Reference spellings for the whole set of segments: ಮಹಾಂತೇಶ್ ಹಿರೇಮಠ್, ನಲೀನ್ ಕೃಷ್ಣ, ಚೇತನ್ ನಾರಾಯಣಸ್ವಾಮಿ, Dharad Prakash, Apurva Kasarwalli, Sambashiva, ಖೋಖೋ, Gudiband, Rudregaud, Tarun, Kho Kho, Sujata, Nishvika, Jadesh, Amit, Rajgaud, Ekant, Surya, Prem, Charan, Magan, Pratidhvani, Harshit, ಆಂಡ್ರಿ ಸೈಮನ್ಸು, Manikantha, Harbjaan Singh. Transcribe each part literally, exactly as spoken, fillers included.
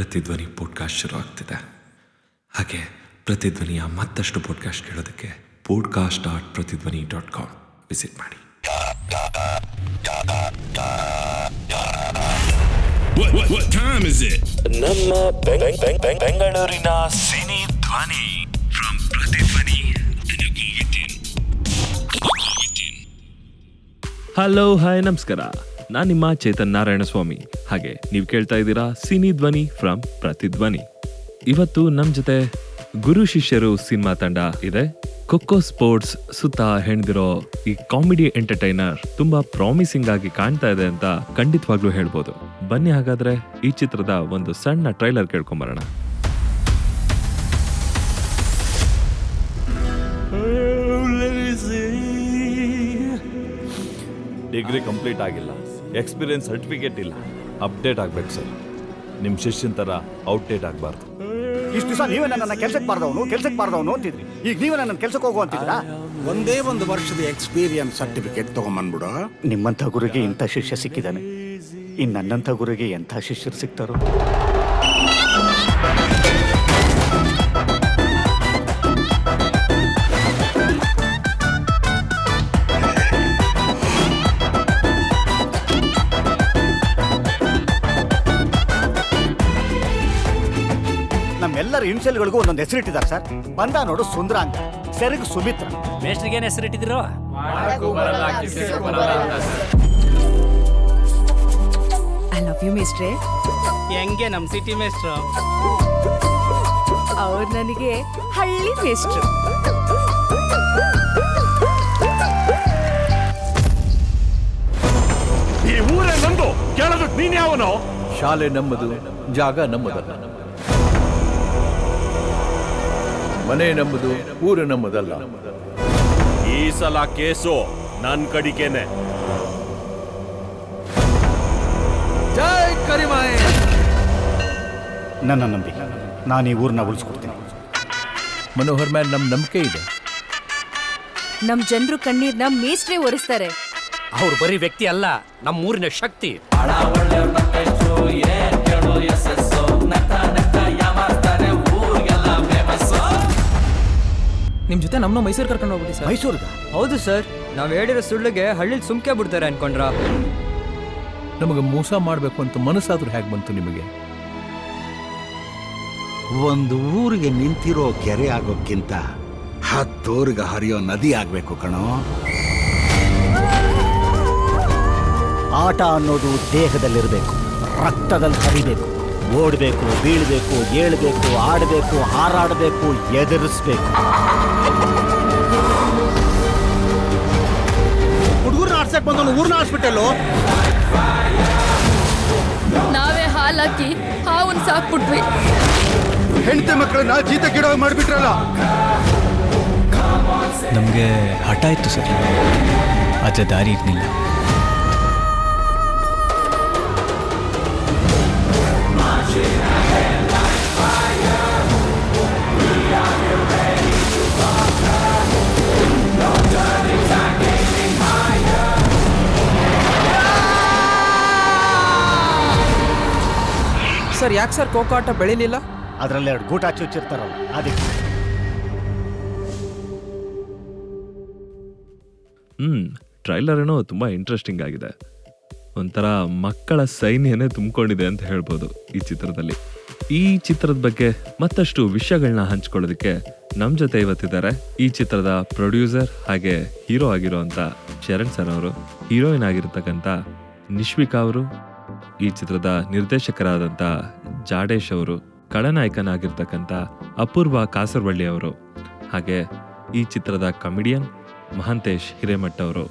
ಪ್ರತಿಧ್ವನಿ podcast ಶುರು ಆಗ್ತಿದೆ. ಹಾಗೆ ಪ್ರತಿಧ್ವನಿಯ ಮತ್ತಷ್ಟು ಪಾಡ್ಕಾಸ್ಟ್ ಕೇಳೋದಕ್ಕೆ ಪಾಡ್ಕಾಸ್ಟ್ ಡಾಟ್ ಪ್ರತಿಧ್ವನಿ ಡಾಟ್ ಕಾಮ್ ವಿಸಿಟ್ ಮಾಡಿ. ನಮ್ಮ ಬೆಂಗಳೂರಿನ Cini Dhwani from Pratidhvani. Hello, hi, ನಮಸ್ಕಾರ. ನಾನು ನಿಮ್ಮ ಚೇತನ್ ನಾರಾಯಣ ಸ್ವಾಮಿ. ಹಾಗೆ ನೀವು ಕೇಳ್ತಾ ಇದ್ದೀರಾ ಸಿನಿ ಧ್ವನಿ ಫ್ರಮ್ ಪ್ರತಿಧ್ವನಿ. ಇವತ್ತು ನಮ್ಮ ಜೊತೆ ಗುರು ಶಿಷ್ಯರು ಸಿನಿಮಾ ತಂಡ ಇದೆ. ಖೋಖೋ ಸ್ಪೋರ್ಟ್ಸ್ ಸುತ್ತ ಹೆಣೆದಿರೋ ಈ ಕಾಮಿಡಿ ಎಂಟರ್ಟೈನರ್ ತುಂಬಾ ಪ್ರಾಮಿಸಿಂಗ್ ಆಗಿ ಕಾಣ್ತಾ ಇದೆ ಅಂತ ಖಂಡಿತವಾಗ್ಲೂ ಹೇಳ್ಬೋದು. ಬನ್ನಿ ಹಾಗಾದ್ರೆ ಈ ಚಿತ್ರದ ಒಂದು ಸಣ್ಣ ಟ್ರೈಲರ್ ಕೇಳ್ಕೊಂಬರೋಣ. ಡಿಗ್ರಿ ಕಂಪ್ಲೀಟ್ ಆಗಿಲ್ಲ, ಎಕ್ಸ್ಪೀರಿಯನ್ಸ್ ಸರ್ಟಿಫಿಕೇಟ್ ಇಲ್ಲ, ಅಪ್ಡೇಟ್ ಆಗಬೇಕು ಸರ್. ನಿಮ್ಮ ಶಿಷ್ಯನ ಥರ ಔಟ್ಡೇಟ್ ಆಗಬಾರ್ದು. ಇಷ್ಟು ದಿವಸ ನೀವೇ ನನ್ನ ಕೆಲಸಕ್ಕೆ ಬಾರ್ದವನು ಕೆಲಸಕ್ಕೆ ಬಾರ್ದವನು ಅಂತಿದ್ರಿ, ಈಗ ನೀವೇ ನನ್ನ ಕೆಲಸಕ್ಕೆ ಹೋಗು ಅಂತಿದ್ದೀರಾ. ಒಂದೇ ಒಂದು ವರ್ಷದ ಎಕ್ಸ್ಪೀರಿಯನ್ಸ್ ಸರ್ಟಿಫಿಕೇಟ್ ತೊಗೊಂಬಂದ್ಬಿಡು. ನಿಮ್ಮಂಥ ಗುರುಗೆ ಇಂಥ ಶಿಷ್ಯ ಸಿಕ್ಕಿದ್ದಾನೆ, ಇನ್ನು ನನ್ನಂಥ ಗುರುಗೆ ಎಂಥ ಶಿಷ್ಯರು ಸಿಗ್ತಾರೋ. ಎಲ್ಲರ ಇನ್ಷಿಯಲ್ಗಳಿಗೂ ಒಂದೊಂದು ಹೆಸರಿಟ್ಟಿದ್ದಾರೆ ಸರ್. ಬಂದ ನೋಡು ಸುಂದರಾಂಗ, ಸೆರಗು ಸುಮಿತ್ರ. ಮೇಷ್ಟ್ರಿಗೆ ಏನು ಹೆಸರಿಟ್ಟಿದ್ರು? ಐ ಲವ್ ಯು ಮೇಷ್ಟ್ರೆ. ಹೆಂಗೆ ನಮ್ಮ ಸಿಟಿ ಮೇಷ್ಟ್ರು ಅವ್ರು ನನಗೆ ಹಳ್ಳಿ ಮೇಷ್ಟ್ರು. ಈ ಊರೇ ನಮ್ದು, ಕೇಳೋದಕ್ಕೆ ನೀನು ಯಾವನು? ಶಾಲೆ ನಮ್ಮದು, ಜಾಗ ನಮ್ಮದಲ್ಲ, ಮನೆ ನಂಬುದು, ಊರು ನಂಬುದಲ್ಲ. ಈ ಸಲ ಕೇಸು ನನ್ ಕಡಿಕೇನೆ. ಜೈ ಕರಿಮಾಯಿ. ನನ್ನ ನಂಬಿಕೆ, ನಾನು ಈ ಊರನ್ನ ಉಳಿಸ್ಕೊಡ್ತೀನಿ. ಮನೋಹರ್ ಮ್ಯಾನ್, ನಮ್ ನಂಬಿಕೆ ಇದೆ. ನಮ್ ಜನರು ಕಣ್ಣೀರ್ನ ಮೇಸ್ಟ್ರೇ ಒರೆಸ್ತಾರೆ. ಅವ್ರು ಬರೀ ವ್ಯಕ್ತಿ ಅಲ್ಲ, ನಮ್ಮ ಊರಿನ ಶಕ್ತಿ. ನಿಮ್ಮ ಜೊತೆ ನಮ್ಮನ್ನ ಮೈಸೂರು ಕರ್ಕೊಂಡು ಹೋಗ್ಬಿಡಿ ಸರ್. ಮೈಸೂರ್ಗ? ಹೌದು ಸರ್, ನಾವು ಹೇಳಿರೋ ಸುಳ್ಳಿಗೆ ಹಳ್ಳಿಲಿ ಸುಮ್ಕೆ ಬಿಡ್ತಾರೆ ಅನ್ಕೊಂಡ್ರ? ನಮಗೆ ಮೋಸ ಮಾಡಬೇಕು ಅಂತ ಮನಸ್ಸಾದ್ರೂ ಹೇಗೆ ಬಂತು ನಿಮಗೆ? ಒಂದು ಊರಿಗೆ ನಿಂತಿರೋ ಕೆರೆ ಆಗೋಕ್ಕಿಂತ ಹತ್ತೂರ್ಗ ಹರಿಯೋ ನದಿ ಆಗಬೇಕು ಕಣೋ. ಆಟ ಅನ್ನೋದು ದೇಹದಲ್ಲಿರಬೇಕು, ರಕ್ತದಲ್ಲಿ ಹರಿಬೇಕು. ಓಡಬೇಕು, ಬೀಳಬೇಕು, ಏಳಬೇಕು, ಆಡಬೇಕು, ಹಾರಾಡಬೇಕು, ಎದುರಿಸ್ಬೇಕು. ಹುಡುಗರನ್ನ ಆಡ್ಸಕ್ ಬಂದವನು ಊರನ್ನ ಆಡ್ಸ್ಬಿಟ್ಟಲ್ಲೋ. ನಾವೇ ಹಾಲಾಕಿ ಹಾವನ್ ಸಾಕ್ಬಿಟ್ವಿ. ಹೆಂಡತಿ ಮಕ್ಕಳನ್ನ ಜೀತ ಗಿಡ ಮಾಡಿಬಿಟ್ರಲ್ಲ. ನಮಗೆ ಹಠ ಇತ್ತು ಸರ್, ಅಜ್ಜ ದಾರಿ ಇರ್ಲಿಲ್ಲ. ಸರ್, ಯಾಕೆ ಸರ್ ಖೋ ಖೋ ಆಟ ಬೆಳಿಲಿಲ್ಲ? ಅದರಲ್ಲಿ ಎರಡು ಗೂಟ ಚುಚ್ಚಿರ್ತಾರಲ್ಲ, ಅದಕ್ಕೆ. ಹ್ಮ್ ಟ್ರೈಲರ್ ಏನೋ ತುಂಬಾ ಇಂಟ್ರೆಸ್ಟಿಂಗ್ ಆಗಿದೆ. ಒಂಥರ ಮಕ್ಕಳ ಸೈನ್ಯನೇ ತುಂಬಿಕೊಂಡಿದೆ ಅಂತ ಹೇಳ್ಬೋದು ಈ ಚಿತ್ರದಲ್ಲಿ. ಈ ಚಿತ್ರದ ಬಗ್ಗೆ ಮತ್ತಷ್ಟು ವಿಷಯಗಳನ್ನ ಹಂಚ್ಕೊಳ್ಳೋದಕ್ಕೆ ನಮ್ಮ ಜೊತೆ ಇವತ್ತಿದ್ದಾರೆ ಈ ಚಿತ್ರದ ಪ್ರೊಡ್ಯೂಸರ್ ಹಾಗೆ ಹೀರೋ ಆಗಿರುವಂಥ ಚರಣ್ ಸರ್ ಅವರು, ಹೀರೋಯಿನ್ ಆಗಿರತಕ್ಕಂಥ ನಿಶ್ವಿಕಾ ಅವರು, ಈ ಚಿತ್ರದ ನಿರ್ದೇಶಕರಾದಂಥ ಜಾಡೇಶ್ ಅವರು, ಖಳನಾಯಕನಾಗಿರ್ತಕ್ಕಂಥ ಅಪೂರ್ವ ಕಾಸರವಳ್ಳಿ ಅವರು, ಹಾಗೆ ಈ ಚಿತ್ರದ ಕಮಿಡಿಯನ್ ಮಹಾಂತೇಶ್ ಹಿರೇಮಠ್ ಅವರು.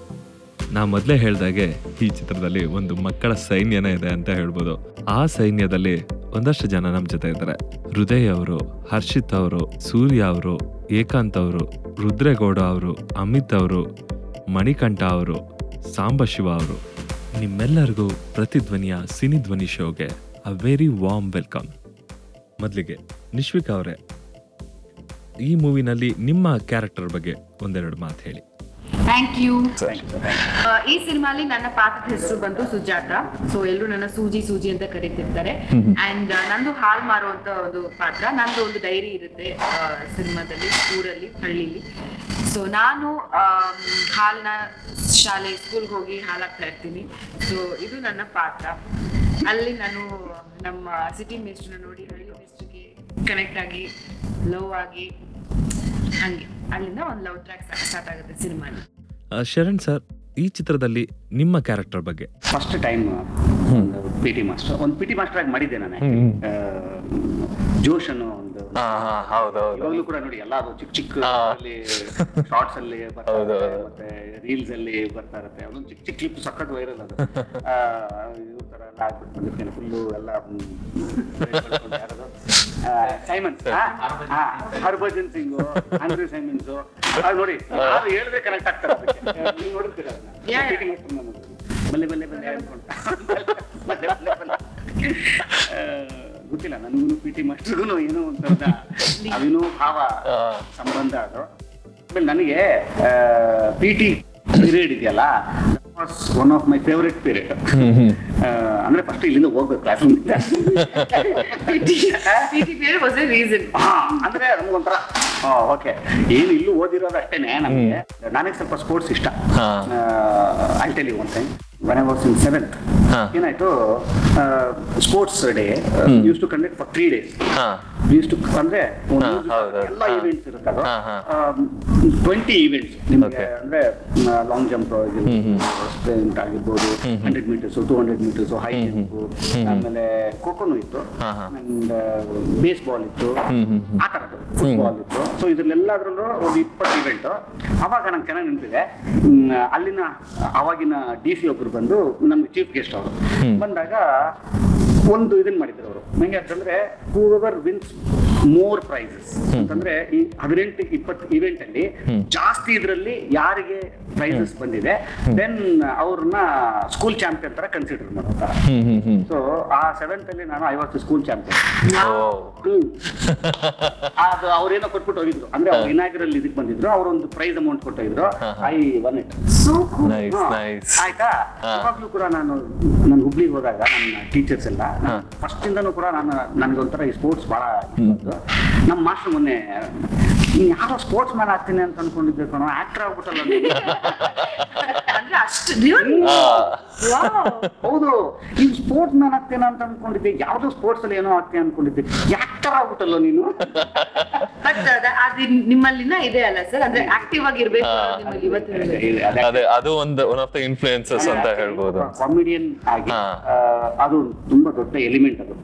ನಾ ಮೊದಲೇ ಹೇಳಿದಾಗೆ ಈ ಚಿತ್ರದಲ್ಲಿ ಒಂದು ಮಕ್ಕಳ ಸೈನ್ಯನೇ ಇದೆ ಅಂತ ಹೇಳ್ಬೋದು. ಆ ಸೈನ್ಯದಲ್ಲಿ ಒಂದಷ್ಟು ಜನ ನಮ್ಮ ಜೊತೆ ಇದ್ದಾರೆ. ಹೃದಯ್ ಅವರು, ಹರ್ಷಿತ್ ಅವರು, ಸೂರ್ಯ ಅವರು, ಏಕಾಂತ್ ಅವರು, ರುದ್ರೇಗೌಡ ಅವರು, ಅಮಿತ್ ಅವರು, ಮಣಿಕಂಠ ಅವರು, ಸಾಂಬಶಿವ ಅವರು. ನಿಮ್ಮೆಲ್ಲರಿಗೂ ಪ್ರತಿಧ್ವನಿಯ ಸಿನಿಧ್ವನಿ ಶೋಗೆ ಅ ವೆರಿ ವಾರ್ಮ್ ವೆಲ್ಕಮ್. ಮೊದಲಿಗೆ ನಿಶ್ವಿಕಾ ಅವರೇ, ಈ ಮೂವಿನಲ್ಲಿ ನಿಮ್ಮ ಕ್ಯಾರೆಕ್ಟರ್ ಬಗ್ಗೆ ಒಂದೆರಡು ಮಾತು ಹೇಳಿ. Thank you. ಈ ಸಿನಿಮಾಲಿ ನನ್ನ ಪಾತ್ರದ ಹೆಸರು ಬಂತು ಸುಜಾತ. ಸೊ ಎಲ್ಲರೂ ನನ್ನ ಸೂಜಿ ಸೂಜಿ ಅಂತ ಕರೀತಿರ್ತಾರೆ. ಅಂಡ್ ನಂದು ಹಾಲ್ ಮಾರುವಂತ ಒಂದು ಪಾತ್ರ. ನಂದು ಒಂದು ಡೈರಿ ಇರುತ್ತೆ ಸಿನಿಮಾದಲ್ಲಿ, ಊರಲ್ಲಿ, ಹಳ್ಳಿಲಿ. ಸೊ ನಾನು ಹಾಲ್ನ ಶಾಲೆ ಸ್ಕೂಲ್ಗೆ ಹೋಗಿ ಹಾಲಾಗ್ತಾ ಇರ್ತೀನಿ. ಸೊ ಇದು ನನ್ನ ಪಾತ್ರ. ಅಲ್ಲಿ ನಾನು ನಮ್ಮ ಸಿಟಿ ಮೇಸ್ಟ್ನ ನೋಡಿ ಹಳ್ಳಿ ಮೇಸ್ಟ್ಗೆ ಕನೆಕ್ಟ್ ಆಗಿ ಲವ್ ಆಗಿ ಹಂಗೆ ಅಲ್ಲಿಂದ ಒಂದು ಲವ್ ಟ್ರ್ಯಾಕ್ ಸ್ಟಾರ್ಟ್ ಆಗುತ್ತೆ ಸಿನಿಮಾಲಿ. ಶರಣ್ ಸರ್, ಈ ಚಿತ್ರದಲ್ಲಿ ನಿಮ್ಮ ಕ್ಯಾರೆಕ್ಟರ್ ಬಗ್ಗೆ? First time P T master, ಒಂದು ಪಿ ಟಿ ಮಾಸ್ಟರ್ ಆಗಿ ಮಾಡಿದ್ದೆ ನಾನು. ಜೋಶ್ ಅನ್ನೋ ಒಂದು ಇವಾಗಲೂ ಕೂಡ ನೋಡಿ ಎಲ್ಲ ಅದು ಚಿಕ್ಕ ಚಿಕ್ಕ ಶಾರ್ಟ್ಸ್ ಅಲ್ಲಿ ಬರ್ತಾ ಇರುತ್ತೆ, ಮತ್ತೆ ರೀಲ್ಸ್ ಅಲ್ಲಿ ಬರ್ತಾ ಇರುತ್ತೆ. ಅದೊಂದು ಚಿಕ್ಕ ಚಿಕ್ಕ ಕ್ಲಿಪ್ ಸಖತ್ ವೈರಲ್. ಅದು ಇವ್ರ ತರ ಎಲ್ಲ ಆಗ್ಬಿಟ್ಟು ಬಂದಿರ್ತೇನೆ ಫುಲ್ಲು ಎಲ್ಲ. Symonds, Harbhajan Singh, ಆಂಡ್ರಿ ಸೈಮನ್ಸು, ಅದು ನೋಡಿ ಅದು ಹೇಳಿದ್ರೆ ಕನೆಕ್ಟ್ ಆಗ್ತಾರೆ. ನೀವು ನೋಡಿರ್ತೀರ ಅದನ್ನ ಬಲ್ಲೆ ಬಲ್ಲೆ ಬಲ್ಲೆ ಹೇಳ್ಕೊಂಡು ಗೊತ್ತಿಲ್ಲ ನನಗೂ ಪಿ ಟಿ ಮಾಸ್ಟರ್ಗೂ ಏನೋ ಒಂಥರದ ಅವಿನೋ ಭಾವ ಸಂಬಂಧ ಅದು. ಆಮೇಲೆ ನನಗೆ ಪಿ ಟಿ ಪೀರಿಯಡ್ ಇದೆಯಲ್ಲ, one of my favourite period. ಅಂದ್ರೆ ಫಸ್ಟ್ ಇಲ್ಲಿಂದ ಹೋಗ್ಬೇಕು ಕ್ಲಾಸ್ ರೂಮಿಂದ. ಅಂದ್ರೆ ನಮ್ಗೊಂಥರ ಓಕೆ ಏನು ಇಲ್ಲೂ ಓದಿರೋದು ಅಷ್ಟೇನೆ. ನಮಗೆ ನನಗೆ ಸ್ವಲ್ಪ ಸ್ಪೋರ್ಟ್ಸ್ ಇಷ್ಟ. I tell you one thing, when I was in seventh ಏನಾಯ್ತು, sports day use to conduct for three days use to ಅಂದ್ರೆ ಎಲ್ಲ ಈವೆಂಟ್ಸ್ ಇರುತ್ತೆ. ಅದು ಟ್ವೆಂಟಿ ಈವೆಂಟ್ಸ್ ನಿಮಗೆ. ಅಂದ್ರೆ ಲಾಂಗ್ ಜಂಪ್ ಸ್ಪ್ರಿಂಟ್ ಆಗಿರ್ಬೋದು, hundred metres, two hundred metres, high jump, ಆಮೇಲೆ ಖೋಖೋನು ಇತ್ತು, ಅಂಡ್ ಬೇಸ್ಬಾಲ್ ಇತ್ತು, ಆಟ ಆಡೋದು, ಫುಟ್ಬಾಲ್ ಇತ್ತು. ಸೊ ಇದ್ರಲ್ಲೆಲ್ಲದ್ರಲ್ಲೂ ಒಂದು ಇಪ್ಪತ್ತು ಈವೆಂಟು. ಅವಾಗ ನಂಗೆ ಚೆನ್ನಾಗಿ ನೆನಪಿದೆ, ಅಲ್ಲಿನ ಅವಾಗಿನ ಡಿ ಸಿ ಒಬ್ರು ಬಂದು ನಮ್ಗೆ ಚೀಫ್ ಗೆಸ್ಟ್ ಅವರು ಬಂದಾಗ ಒಂದು ಇದನ್ನ ಮಾಡಿದ್ರು ಅವರು. ನಂಗೆ ಅಂತಂದ್ರೆ whoever wins more prizes ಅಂತಂದ್ರೆ ಈ ಹದಿನೆಂಟು ಇಪ್ಪತ್ತು ಇವೆಂಟ್ ಅಲ್ಲಿ ಜಾಸ್ತಿ ಇದರಲ್ಲಿ ಯಾರಿಗೆ ಪ್ರೈಸಸ್ ಬಂದಿದೆ ದೆನ್ ಅವ್ರನ್ನ ಸ್ಕೂಲ್ ಚಾಂಪಿಯನ್ ತರ ಕನ್ಸಿಡರ್ ಮಾಡ್ತಾರೆ. ಸೊ ಆ ಸೆವೆಂತ್ ಅಲ್ಲಿ ನಾನು ಐ ವಾಸ್ ಸ್ಕೂಲ್ ಚಾಂಪಿಯನ್. ಅದು ಅವ್ರೇನೋ ಕೊಟ್ಬಿಟ್ಟು ಹೋಗಿದ್ರು, ಅಂದ್ರೆ ಅವ್ರು ಇನಾಗ್ರಲ್ ಇದಕ್ಕೆ ಬಂದಿದ್ರು, ಅವ್ರೊಂದು ಪ್ರೈಸ್ ಅಮೌಂಟ್ ಕೊಟ್ಟೋಗಿದ್ರು. I won it. ಆಯ್ತಾ, ಯಾವಾಗ್ಲೂ ಕೂಡ ನಾನು ನನ್ನ ಹುಬ್ಳಿಗೆ ಹೋದಾಗ ನನ್ನ ಟೀಚರ್ಸ್ ಎಲ್ಲ ಫಸ್ಟ್ ಇಂದನೂ ಕೂಡ ನಾನು ನನ್ಗೊಂಥರ ಈ ಸ್ಪೋರ್ಟ್ಸ್ ಬಹಳ. ನಮ್ಮ ಮಾಸ್ಟರ್ ಮೊನ್ನೆ ನೀನ್ ಯಾರೋ ಸ್ಪೋರ್ಟ್ಸ್ ಮ್ಯಾನ್ ಆಗ್ತೀನಿ ಅಂತ ಅನ್ಕೊಂಡಿದ್ದೆ ಕಣೋ, ಆಕ್ಟರ್ ಆಗ್ಬಿಟ್ಟಲ್ಲ ಅಂದ್ರೆ ಅಷ್ಟು ಹೌದು, ನೀನ್ ಸ್ಪೋರ್ಟ್ಸ್ ಮ್ಯಾನ್ ಆಗ್ತೇನೆ ಅಂತ ಅನ್ಕೊಂಡಿದ್ದೆ, ಯಾವ್ದೋ ಸ್ಪೋರ್ಟ್ಸ್ ಅಲ್ಲಿ ಏನೋ ಆಗ್ತೇನೆ ಅನ್ಕೊಂಡಿದ್ದೆ, ಆಕ್ಟರ್ ಆಗ್ಬಿಟ್ಟಲ್ಲ ನೀನು. ನಿಮ್ಮಲ್ಲಿನ ಇದೆ ಅಲ್ಲ ಸರ್, ಅಂದ್ರೆ ಆಕ್ಟಿವ್ ಆಗಿರ್ಬೇಕು. ಅದು ಒಂದು ಒನ್ ಆಫ್ ದ ಇನ್ಫ್ಲುಯೆನ್ಸಸ್ ಅಂತ ಹೇಳ್ಬೋದು. ಕಾಮಿಡಿಯನ್ ಆಗಿ ಅದು ತುಂಬಾ ದೊಡ್ಡ ಎಲಿಮೆಂಟ್, ಅದು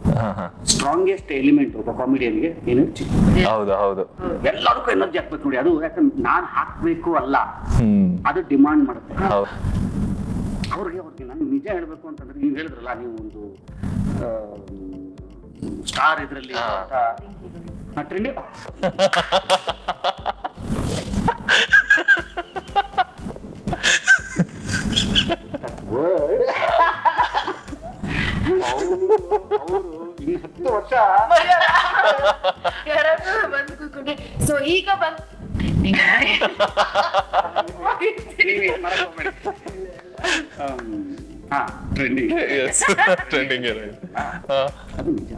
ಸ್ಟ್ರಾಂಗೆಸ್ಟ್ ಎಲಿಮೆಂಟ್ ಒಬ್ಬ ಕಾಮಿಡಿಯನ್ಗೆ ಎನರ್ಜಿ. ಹೌದು ಹೌದು, ಎಲ್ಲದಕ್ಕೂ ಎನರ್ಜಿ ಹಾಕ್ಬೇಕು ನೋಡಿ. ಅದು ಯಾಕಂದ್ರೆ ನಾನ್ ಹಾಕ್ಬೇಕು ಅಲ್ಲ, ಅದು ಡಿಮಾಂಡ್ ಮಾಡುತ್ತೆ ಅವ್ರಿಗೆ ಅವ್ರಿಗೆ ನಾನು ನಿಜ ಹೇಳ್ಬೇಕು ಅಂತಂದ್ರೆ ನೀವು ಹೇಳಿದ್ರಲ್ಲ, ನೀವು ಒಂದು ಸ್ಟಾರ್ ಇದ್ರಲ್ಲಿ ಟ್ರೆಂಡಿ ಹತ್ತು ವರ್ಷ ಬಂದ್ಕೊಂಡೆ. ಸೊ ಈಗ ಬಂದ್ ಹಾ ಟ್ರೆಂಡಿಂಗ್ ಟ್ರೆಂಡಿಂಗ್ ಅದು ನಿಜ.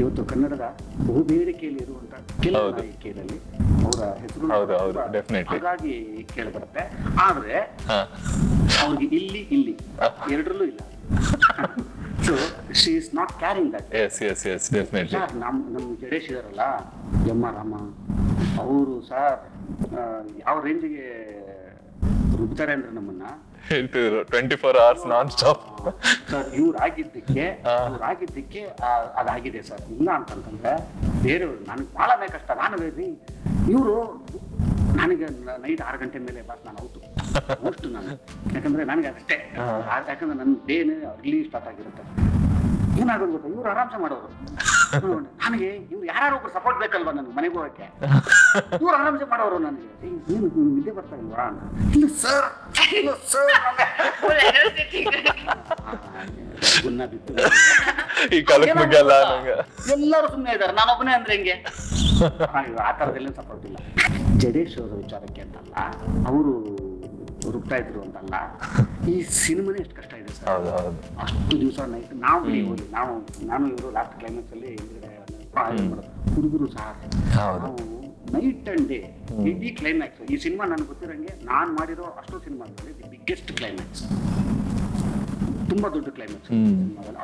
ಇವತ್ತು ಕನ್ನಡದ ಬಹುಬೇಡಿಕೆಯಲ್ಲಿ ಇರುವಂತ ಕೆಲವು ನಾಯಕಿಯರಲ್ಲಿ ಅವರ ಹೆಸರು ಹಾಗಾಗಿ ಕೇಳ್ಬರುತ್ತೆ, ಆದ್ರೆ ಅವ್ರಿಗೆ ಇಲ್ಲಿ ಇಲ್ಲಿ ಎರಡರಲ್ಲೂ ಇಲ್ಲ. So she is not caring that. ನಮ್ ನಮ್ ಜಡೇಶ್ ಇದಾರಲ್ಲ, ಎಮ್ಮ ರಾಮ ಅವರು ಸರ್ ಯಾವ ರೇಂಜಿಗೆ ರುಬ್ತಾರೆ ಅಂದ್ರೆ ನಮ್ಮನ್ನ ಹೇಳ್ತಿದ್ರು twenty four hours non stop. Sir ಇವ್ರು ಆಗಿದ್ದಕ್ಕೆ ಇವ್ರು ಆಗಿದ್ದಕ್ಕೆ ಅದಾಗಿದೆ ಸರ್, ಇಲ್ಲ ಅಂತಂತಂದ್ರೆ ಬೇರೆಯವ್ರು ನನಗೆ ಭಾಳ ಬೇಕಷ್ಟ. ನಾನು ರೀ ಇವರು ನನಗೆ ನೈಟ್ ಆರು ಗಂಟೆ ಮೇಲೆ ಬಸ್ ನಾನು ಔಟು ಅಷ್ಟು ನಾನು, ಯಾಕಂದ್ರೆ ನನಗೆ ಅದಷ್ಟೇ, ಯಾಕಂದ್ರೆ ನನ್ನ ಡೇನೇ ಅರ್ಲಿ ಸ್ಟಾರ್ಟ್ ಆಗಿರುತ್ತೆ. ಏನಾದ್ರು ಗೊತ್ತಾ, ಇವ್ರು ಆರಾಮ್ಸೆ ಮಾಡೋರು, ನನಗೆ ಇವ್ರು ಯಾರು ಒಬ್ರು ಸಪೋರ್ಟ್ ಬೇಕಲ್ವಾ ನನ್ಗೆ ಮನೆಗೆ ಹೋಗಕ್ಕೆ, ಇವ್ರು ಆರಾಮ್ಸೆ ಮಾಡೋರು ನನಗೆ. ಏನು ನಿದ್ದೆ ಬರ್ತಾ ಇಲ್ವಾ ಅಂತ, ಇಲ್ಲ ಸರ್ ಇಲ್ಲ ಸರ್ ಗುನ್ನ ಬಿತ್ತು ಈ ಕಾಲಕ್ಕೆ ಮುಗಿಯಲ್ಲ ನನಗೆ, ಎಲ್ಲರೂ ಸುಮ್ಮನೆ ಇದ್ದಾರೆ ನಾನೊಬ್ಬನೇ ಅಂದ್ರೆ ಹೆಂಗೆ. ಆ ಥರದಲ್ಲೇ ಸಪೋರ್ಟ್ ಇಲ್ಲ. ಜಡೇಶ್ ಅವರ ವಿಚಾರಕ್ಕೆ ಅಂತಲ್ಲ, ಅವರು ರುಬ್ತಾ ಇದ್ರು ಅಂತಲ್ಲ, ಈ ಸಿನಿಮಾನೇ ಎಷ್ಟು ಕಷ್ಟ ಇದೆ ಸರ್. ಅಷ್ಟು ದಿವಸ ನೈಟ್ ನಾವು ಹೋಗಿ ನಾವು ನಾನು ಇವರು ಲಾಸ್ಟ್ ಕ್ಲೈಮ್ಯಾಕ್ಸ್ ಅಲ್ಲಿ ಹುಡುಗರು ಸಹ ನಾವು ನೈಟ್ ಅಂಡ್ ಡೇ ಇಡೀ ಕ್ಲೈಮ್ಯಾಕ್ಸ್. ಈ ಸಿನಿಮಾ ನನಗೆ ಗೊತ್ತಿರೋಂಗೆ ನಾನು ಮಾಡಿರೋ ಅಷ್ಟು ಸಿನಿಮಾಗಳಲ್ಲಿ ದಿ ಬಿಗ್ಗೆಸ್ಟ್ ಕ್ಲೈಮ್ಯಾಕ್ಸ್, ತುಂಬಾ ದೊಡ್ಡ ಕ್ಲೈಮ್ಯಾಕ್ಸ್.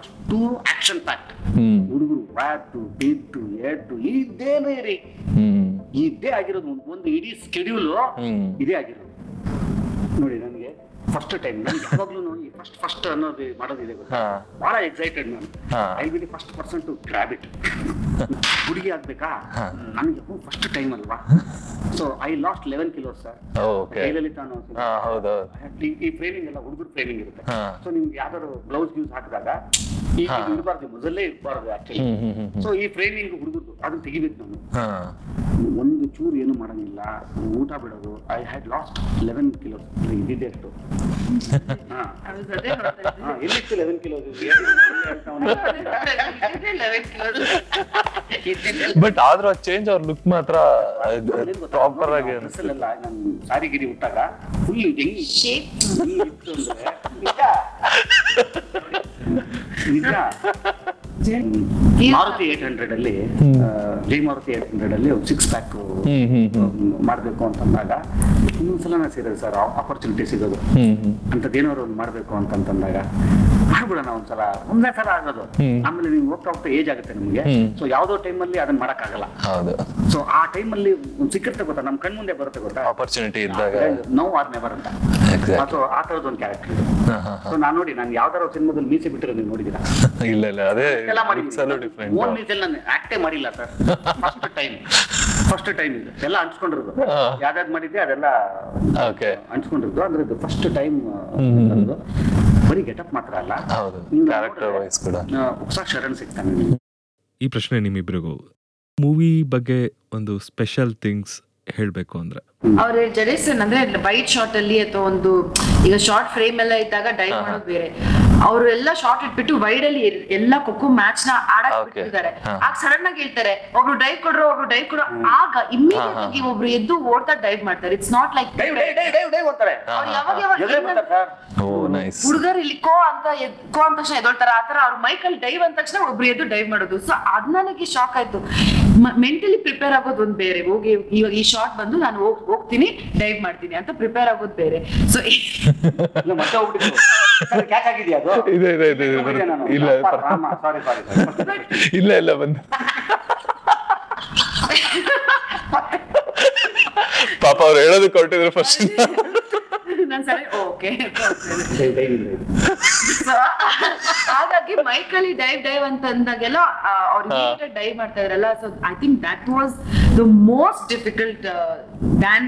ಅಷ್ಟು ಆಕ್ಷನ್ ಪ್ಯಾಕ್ಟ್, ಹುಡುಗರು ವ್ಯಾಟು ಬಿಟ್ಟು ಏಟು ಇದೇನೇ ರೀ ಇದೇ ಆಗಿರೋದು, ಒಂದು ಇಡೀ ಸ್ಕೆಡ್ಯೂಲ್ ಇದೇ ಆಗಿರೋದು. ನೋಡಿ ನನಗೆ ಫಸ್ಟ್ ಟೈಮ್ ನನಗೆ ಯಾವಾಗ್ಲೂ ನೋಡಿ ಫಸ್ಟ್ ಫಸ್ಟ್ ಅನ್ನೋದು ಮಾಡೋದಿದೆ ಗೊತ್ತಾ, ಬಹಳ ಎಕ್ಸೈಟೆಡ್ ನಾನು. I will be first person to grab it. ಹುಡುಗಿ ಆಗ್ಬೇಕಾ ನನಗೆ ಫಸ್ಟ್ ಟೈಮ್ ಅಲ್ವಾ. So I lost eleven kilos sir. ಈ ಫ್ರೇಮಿಂಗ್ ಎಲ್ಲ ಹುಡುಗರು ಫ್ರೇಮಿಂಗ್ ಇರುತ್ತೆ. ಸೊ ನಿಮ್ಗೆ ಯಾವ್ದಾದ್ರು ಬ್ಲೌಸ್ ಯೂಸ್ ಹಾಕಿದಾಗ ಈಗ ಇರಬಾರ್ದು, ಮೊದಲೇ ಇರಬಾರ್ದು ಆಕ್ಚುಲಿ. ಸೊ ಈ ಫ್ರೇಮಿಂಗ್ ಹುಡುಗರು ಅದನ್ನ ತೆಗಿಬೇಕು ನಾನು. ಒಂದು ಚೂರು ಏನು ಮಾಡಂಗಿಲ್ಲ, ಊಟ ಬಿಡೋದು. I had lost eleven kilos. ಇದಿದೆ ಅಷ್ಟು ಎಲ್ಲಿತ್ತು ಲೆವೆನ್ ಕಿಲೋಸ್. ಬಟ್ ಆದ್ರೂ ಚೇಂಜ್ ಅವ್ರ ಲುಕ್ ಮಾತ್ರ ಪ್ರಾಪರ್ ಆಗಿ ಅನ್ಸಲ್ಲ. ನಾನು ಸಾರಿಗಿರಿ ಹುಟ್ಟಾಗ ಫುಲ್ ಹೆಂಗ್ ಶೇಪ್ ಇತ್ತು ಅಂದ್ರೆ ನಿಜ. ಮಾರುತಿ ಏಟ್ ಹಂಡ್ರೆಡ್ ಅಲ್ಲಿ ಜೈ ಮಾರುತಿ ಏಟ್ ಹಂಡ್ರೆಡ್ ಅಲ್ಲಿ ಸಿಕ್ಸ್ ಪ್ಯಾಕ್ ಮಾಡಬೇಕು ಅಂತಂದಾಗ ಇನ್ನೊಂದ್ಸಲ ಸಿಗೋದು ಸರ್ ಆಪರ್ಚುನಿಟಿ ಸಿಗೋದು ಅಂತದೇನಾದ್ರು ಒಂದು ಮಾಡಬೇಕು ಅಂತಂತಂದಾಗ ಮಾಡ್ಬಿಡೋಣ ಒಂದ್ಸಲ, ಒಂದೇ ಸಲ ಆಗೋದು. ಆಮೇಲೆ ನೀವು ಹೋಗ್ತಾ ಹೋಗ್ತಾ ಏಜ್ ಆಗುತ್ತೆ ನಿಮ್ಗೆ. ಸೊ ಯಾವ್ದೋ ಟೈಮಲ್ಲಿ ಅದನ್ನ ಮಾಡಕ್ಕಾಗಲ್ಲ. ಸೊ ಆ ಟೈಮಲ್ಲಿ ಒಂದು ಸಿಕ್ಕಿರುತ್ತೆ ಗೊತ್ತಾ, ನಮ್ ಕಣ್ ಮುಂದೆ ಬರುತ್ತೆ ಗೊತ್ತಾ ಆಪರ್ಚುನಿಟಿ ಇದ್ದಾಗ, ನೋ ಆರ್ ನೆವರ್ ಅಂತ. ಸೊ ಆ ತರದ್ ಒಂದು ಕ್ಯಾರೆಕ್ಟರ್ ಇದೆ. ಸೊ ನಾನು ನೋಡಿ ನಾನು ಯಾವ್ದಾರ ಸಿನಿಮಾದಲ್ಲಿ ಮೀಸೆ ಬಿಟ್ಟಿರೋ ನೀವು ನೋಡಿದಿರಾ? ಇಲ್ಲ ಇಲ್ಲ, ಅದೇ ಓನ್ ಮೀಸೆಲ್ಲ ನಾನು ಆಕ್ಟೇ ಮಾಡಿಲ್ಲ sir. First time first time ಇದು ಎಲ್ಲ ಅಂಚ್ಕೊಂಡಿರೋದು, ಯಾವ್ದಾದ್ ಮಾಡಿದ್ದೆ ಅದೆಲ್ಲ ಅಂಚ್ಕೊಂಡಿರೋದು. ಅಂದ್ರೆ ಇದು ಫಸ್ಟ್ ಟೈಮ್. ಬರೀ ಗೆಟಪ್ ಮಾತ್ರ ಅಲ್ಲ, ಕ್ಯಾರೆಕ್ಟರ್ ವೈಸ್ ಕೂಡ. ಶರಣ್ ಸಿಗ್ತಾನೆ. ಈ ಪ್ರಶ್ನೆ ನಿಮ್ಮಿಬ್ರಿಗೂ, ಮೂವಿ ಬಗ್ಗೆ ಒಂದು ಸ್ಪೆಷಲ್ ಥಿಂಗ್ಸ್ ಹೇಳಬೇಕು ಅಂದ್ರೆ ಅವ್ರ ಜಡೇಶ್ ಅಂದ್ರೆ ವೈಟ್ ಶಾರ್ಟ್ ಅಲ್ಲಿ ಅಥವಾ ಒಂದು ಈಗ ಶಾರ್ಟ್ ಫ್ರೇಮ್ ಎಲ್ಲ ಇದ್ದಾಗ ಡೈವ್ ಮಾಡೋದು ಬೇರೆ. ಅವರು ಎಲ್ಲ ಶಾರ್ಟ್ ಇಟ್ಬಿಟ್ಟು ವೈಡ್ ಅಲ್ಲಿ ಎಲ್ಲ ಕೊಕ್ಕೋ ಮ್ಯಾಚ್ ನ ಆಡಕ್ ಬಿಟ್ಟಿದ್ದಾರೆ. ಆಗ ಸಡನ್ ಆಗಿ ಹೇಳ್ತಾರೆ ಒಬ್ರು ಡೈವ್ ಕೊಡ್ರೋ ಒಬ್ರು ಡೈವ್ ಕೊಡೋ. ಆಗ ಇಮ್ಮಿಡಿಯೇಟ್ ಆಗಿ ಒಬ್ರು ಎದ್ದು ಓಡ್ತಾ ಡೈವ್ ಮಾಡ್ತಾರೆ. ಇಟ್ಸ್ ನಾಟ್ ಲೈಕ್ ಹುಡುಗರು ಇಲ್ಲಿ ಕೋ ಅಂತ ಕೋ ಅಂತ ತಕ್ಷಣ ಎದ್ದೊಳ್ತಾರೆ. ಆತರ ಅವ್ರ ಮೈಕಲ್ಲಿ ಡೈವ್ ಅಂದ ತಕ್ಷಣ ಒಬ್ರು ಎದ್ದು ಡೈವ್ ಮಾಡೋದು. ಸೊ ಅದ್ ನನಗೆ ಶಾಕ್ ಆಯ್ತು. ಮೆಂಟಲಿ ಪ್ರಿಪೇರ್ ಆಗೋದು ಒಂದ್ ಬೇರೆ, ಹೋಗಿ ಇವಾಗ ಈ ಶಾರ್ಟ್ ಬಂದು ನಾನು ಹೋಗ್ತೀನಿ ಡೈವ್ ಮಾಡ್ತೀನಿ ಅಂತ ಪ್ರಿಪೇರ್ ಆಗೋದು ಬೇರೆ. ಸೊ ಇಲ್ಲ ಇಲ್ಲ ಬಂದ ಪಾಪ ಅವ್ರು ಹೇಳೋದು ಕೊಟ್ಟಿದ್ರು ಫಸ್ಟ್. ಹಾಗಾಗಿ ಮೈಕಲಿ ಡೈವ್ ಡೈವ್ ಅಂತ ಅಂದಾಗೆಲ್ಲ ಅವ್ರಿಗೆ ಡೈವ್ ಮಾಡ್ತಾ ಇದ್ರಲ್ಲ. So I think that was the most difficult than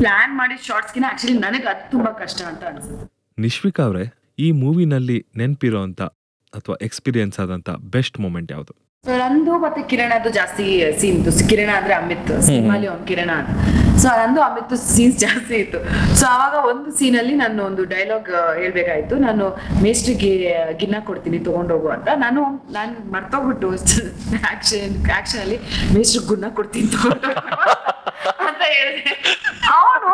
plan ಮಾಡಿದ ಶಾರ್ಟ್ಸ್ಗಿನ ಆಕ್ಚುಲಿ ನನಗೆ ಅದು ತುಂಬಾ ಕಷ್ಟ ಅಂತ ಅನ್ಸುತ್ತೆ. ನಿಶ್ವಿಕಾ ಅವರೇ, ಈ ಮೂವಿನಲ್ಲಿ ನೆನಪಿರೋಂಥ ಅಥವಾ ಎಕ್ಸ್ಪೀರಿಯನ್ಸ್ ಆದಂಥ ಬೆಸ್ಟ್ ಮೂಮೆಂಟ್ ಯಾವುದು? ಸೊ ನಂದು ಮತ್ತೆ ಕಿರಣದ್ದು ಜಾಸ್ತಿ ಸೀನ್ ಇತ್ತು. ಕಿರಣ ಅಂದ್ರೆ ಅಮಿತ್, ಸಿನಿಮಾಲಿ ಅವ್ನು ಕಿರಣ ಅಂತ. ಸೊ ನಂದು ಅಮಿತ್ ಸೀನ್ಸ್ ಜಾಸ್ತಿ ಇತ್ತು. ಸೊ ಅವಾಗ ಒಂದು ಸೀನಲ್ಲಿ ನಾನು ಒಂದು ಡೈಲಾಗ್ ಹೇಳ್ಬೇಕಾಯ್ತು. ನಾನು ಮೇಸ್ಟ್ರಿಗೆ ಗಿನ್ನ ಕೊಡ್ತೀನಿ ತಗೊಂಡೋಗು ಅಂತ. ನಾನು ನಾನು ಮರ್ತೋಗ್ಬಿಟ್ಟು ಆಕ್ಷನ್ ಆಕ್ಷನ್ ಅಲ್ಲಿ ಮೇಸ್ಟ್ರಿಗೆ ಗುನ್ನ ಕೊಡ್ತೀನಿ ತಗೊಂಡೋಗು ಅಂತ ಹೇಳಿದೆ. ಅವನು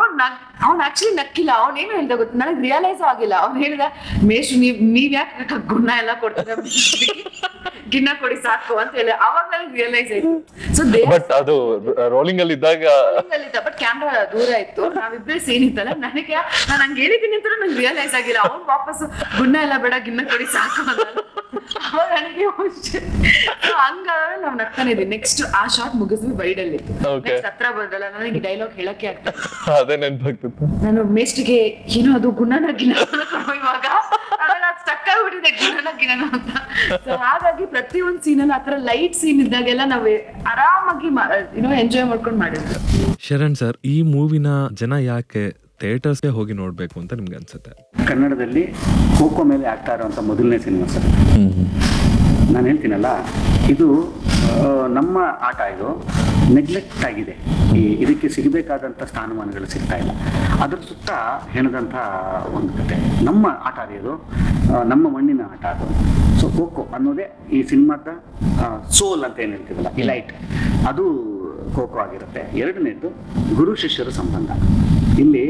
ಅವ್ನು ಆಕ್ಚುಲಿ ನಕ್ಕಿಲ್ಲ. ಅವ್ನೇನು ಹೇಳ್ದ ಗೊತ್ತ, ನನಗೆ ರಿಯಲೈಸ್ ಆಗಿಲ್ಲ. ಅವ್ನು ಹೇಳಿದ ಮೇಸ್ಟ್ರು ನೀವ್ ನೀವ್ ಯಾಕೆ ಗುನ್ನ ಎಲ್ಲ ಕೊಡ್ತೀರ, ಗಿನ್ನ ಕೊಡಿ ಸಾಕು ಅಂತ ಹೇಳಿ. ಅವಾಗ ನನಗೆ ರಿಯಲೈಸ್ ಆಯ್ತು. ಸೊ ಬಟ್ ಅದು ರೋಲಿಂಗ್ ಅಲ್ಲಿ ಇದ್ದಾಗ ಬಟ್ ಕ್ಯಾಮ್ರಾ ದೂರ ಇತ್ತು. ನಾವಿಬ್ರೆ ಸೇನ್ ಇತ್ತಲ್ಲ, ನನಗೆ ನಾನು ಹಂಗೆ ಹೇಳಿದ್ದೀನಿ ಅಂತ ನಂಗೆ ರಿಯಲೈಸ್ ಆಗಿಲ್ಲ. ಅವ್ನು ವಾಪಸ್ ಗುನ್ನ ಎಲ್ಲ ಬೇಡ ಗಿನ್ನ ಕೊಡಿ ಸಾಕು ಅಂತ. ಅವಾಗ ನನಗೆ ಹಂಗ ನಾವ್ ನಗ್ತಾನೆ ಇದ್ವಿ. ನೆಕ್ಸ್ಟ್ ಆ ಶಾರ್ಟ್ ಮುಗಿದ್ವಿ ವೈಡ್ ಅಲ್ಲಿ. ಹತ್ರ ಬಂದಲ್ಲ ನನಗೆ ಡೈಲಾಗ್ ಹೇಳಕ್ಕೆ ಆಗ್ತದೆ. ನಾನು ಮೇಸ್ಟ್ಗೆ ಏನೋ ಅದು ಗುಣನ ಗಿನ ಇವಾಗ ಸ್ಟಕ್ ಆಗ್ಬಿಟ್ಟಿದೆ ಗುಣನ ಗಿನ ಅಂತ. ಹಾಗಾಗಿ ಪ್ರತಿ ಒಂದ್ ಸೀನಲ್ಲಿ ಆತರ ಲೈಟ್ ಸೀನ್ ಇದ್ದಾಗೆಲ್ಲ ನಾವ್ ಆರಾಮಾಗಿ ಏನೋ ಎಂಜಾಯ್ ಮಾಡ್ಕೊಂಡು ಮಾಡಿದ್ವಿ. ಶರಣ್ ಸರ್, ಈ ಮೂವಿನ ಜನ ಯಾಕೆ ಥಿಯೇಟರ್ಸ್ಗೆ ಹೋಗಿ ನೋಡ್ಬೇಕು ಅಂತ ನಿಮ್ಗೆ ಅನ್ಸುತ್ತೆ? ಕನ್ನಡದಲ್ಲಿ ಖೋ ಖೋ ಮೇಲೆ ಆಗ್ತಾ ಇರೋಂಥ ಮೊದಲನೇ ಸಿನಿಮಾ ಸರ್. ನಾನು ಹೇಳ್ತೀನಲ್ಲ, ಇದು ನಮ್ಮ ಆಟ, ಇದು ನೆಗ್ಲೆಕ್ಟ್ ಆಗಿದೆ. ಈ ಇದಕ್ಕೆ ಸಿಗಬೇಕಾದಂಥ ಸ್ಥಾನಮಾನಗಳು ಸಿಗ್ತಾ ಇಲ್ಲ. ಅದ್ರ ಸುತ್ತ ಹೆಣದಂಥ ಒಂದು ಕತೆ. ನಮ್ಮ ಆಟ ಅದು, ನಮ್ಮ ಮಣ್ಣಿನ ಆಟ ಅದು. ಸೊ ಖೋ ಖೋ ಅನ್ನೋದೇ ಈ ಸಿನಿಮಾದ ಸೋಲ್ ಅಂತ ಏನು ಹೇಳ್ತೀವಲ್ಲ, ಇಲೈಟ್, ಅದು ಖೋ ಖೋ ಆಗಿರುತ್ತೆ. ಎರಡನೇದು ಗುರು ಶಿಷ್ಯರ ಸಂಬಂಧ. ಇಲ್ಲಿ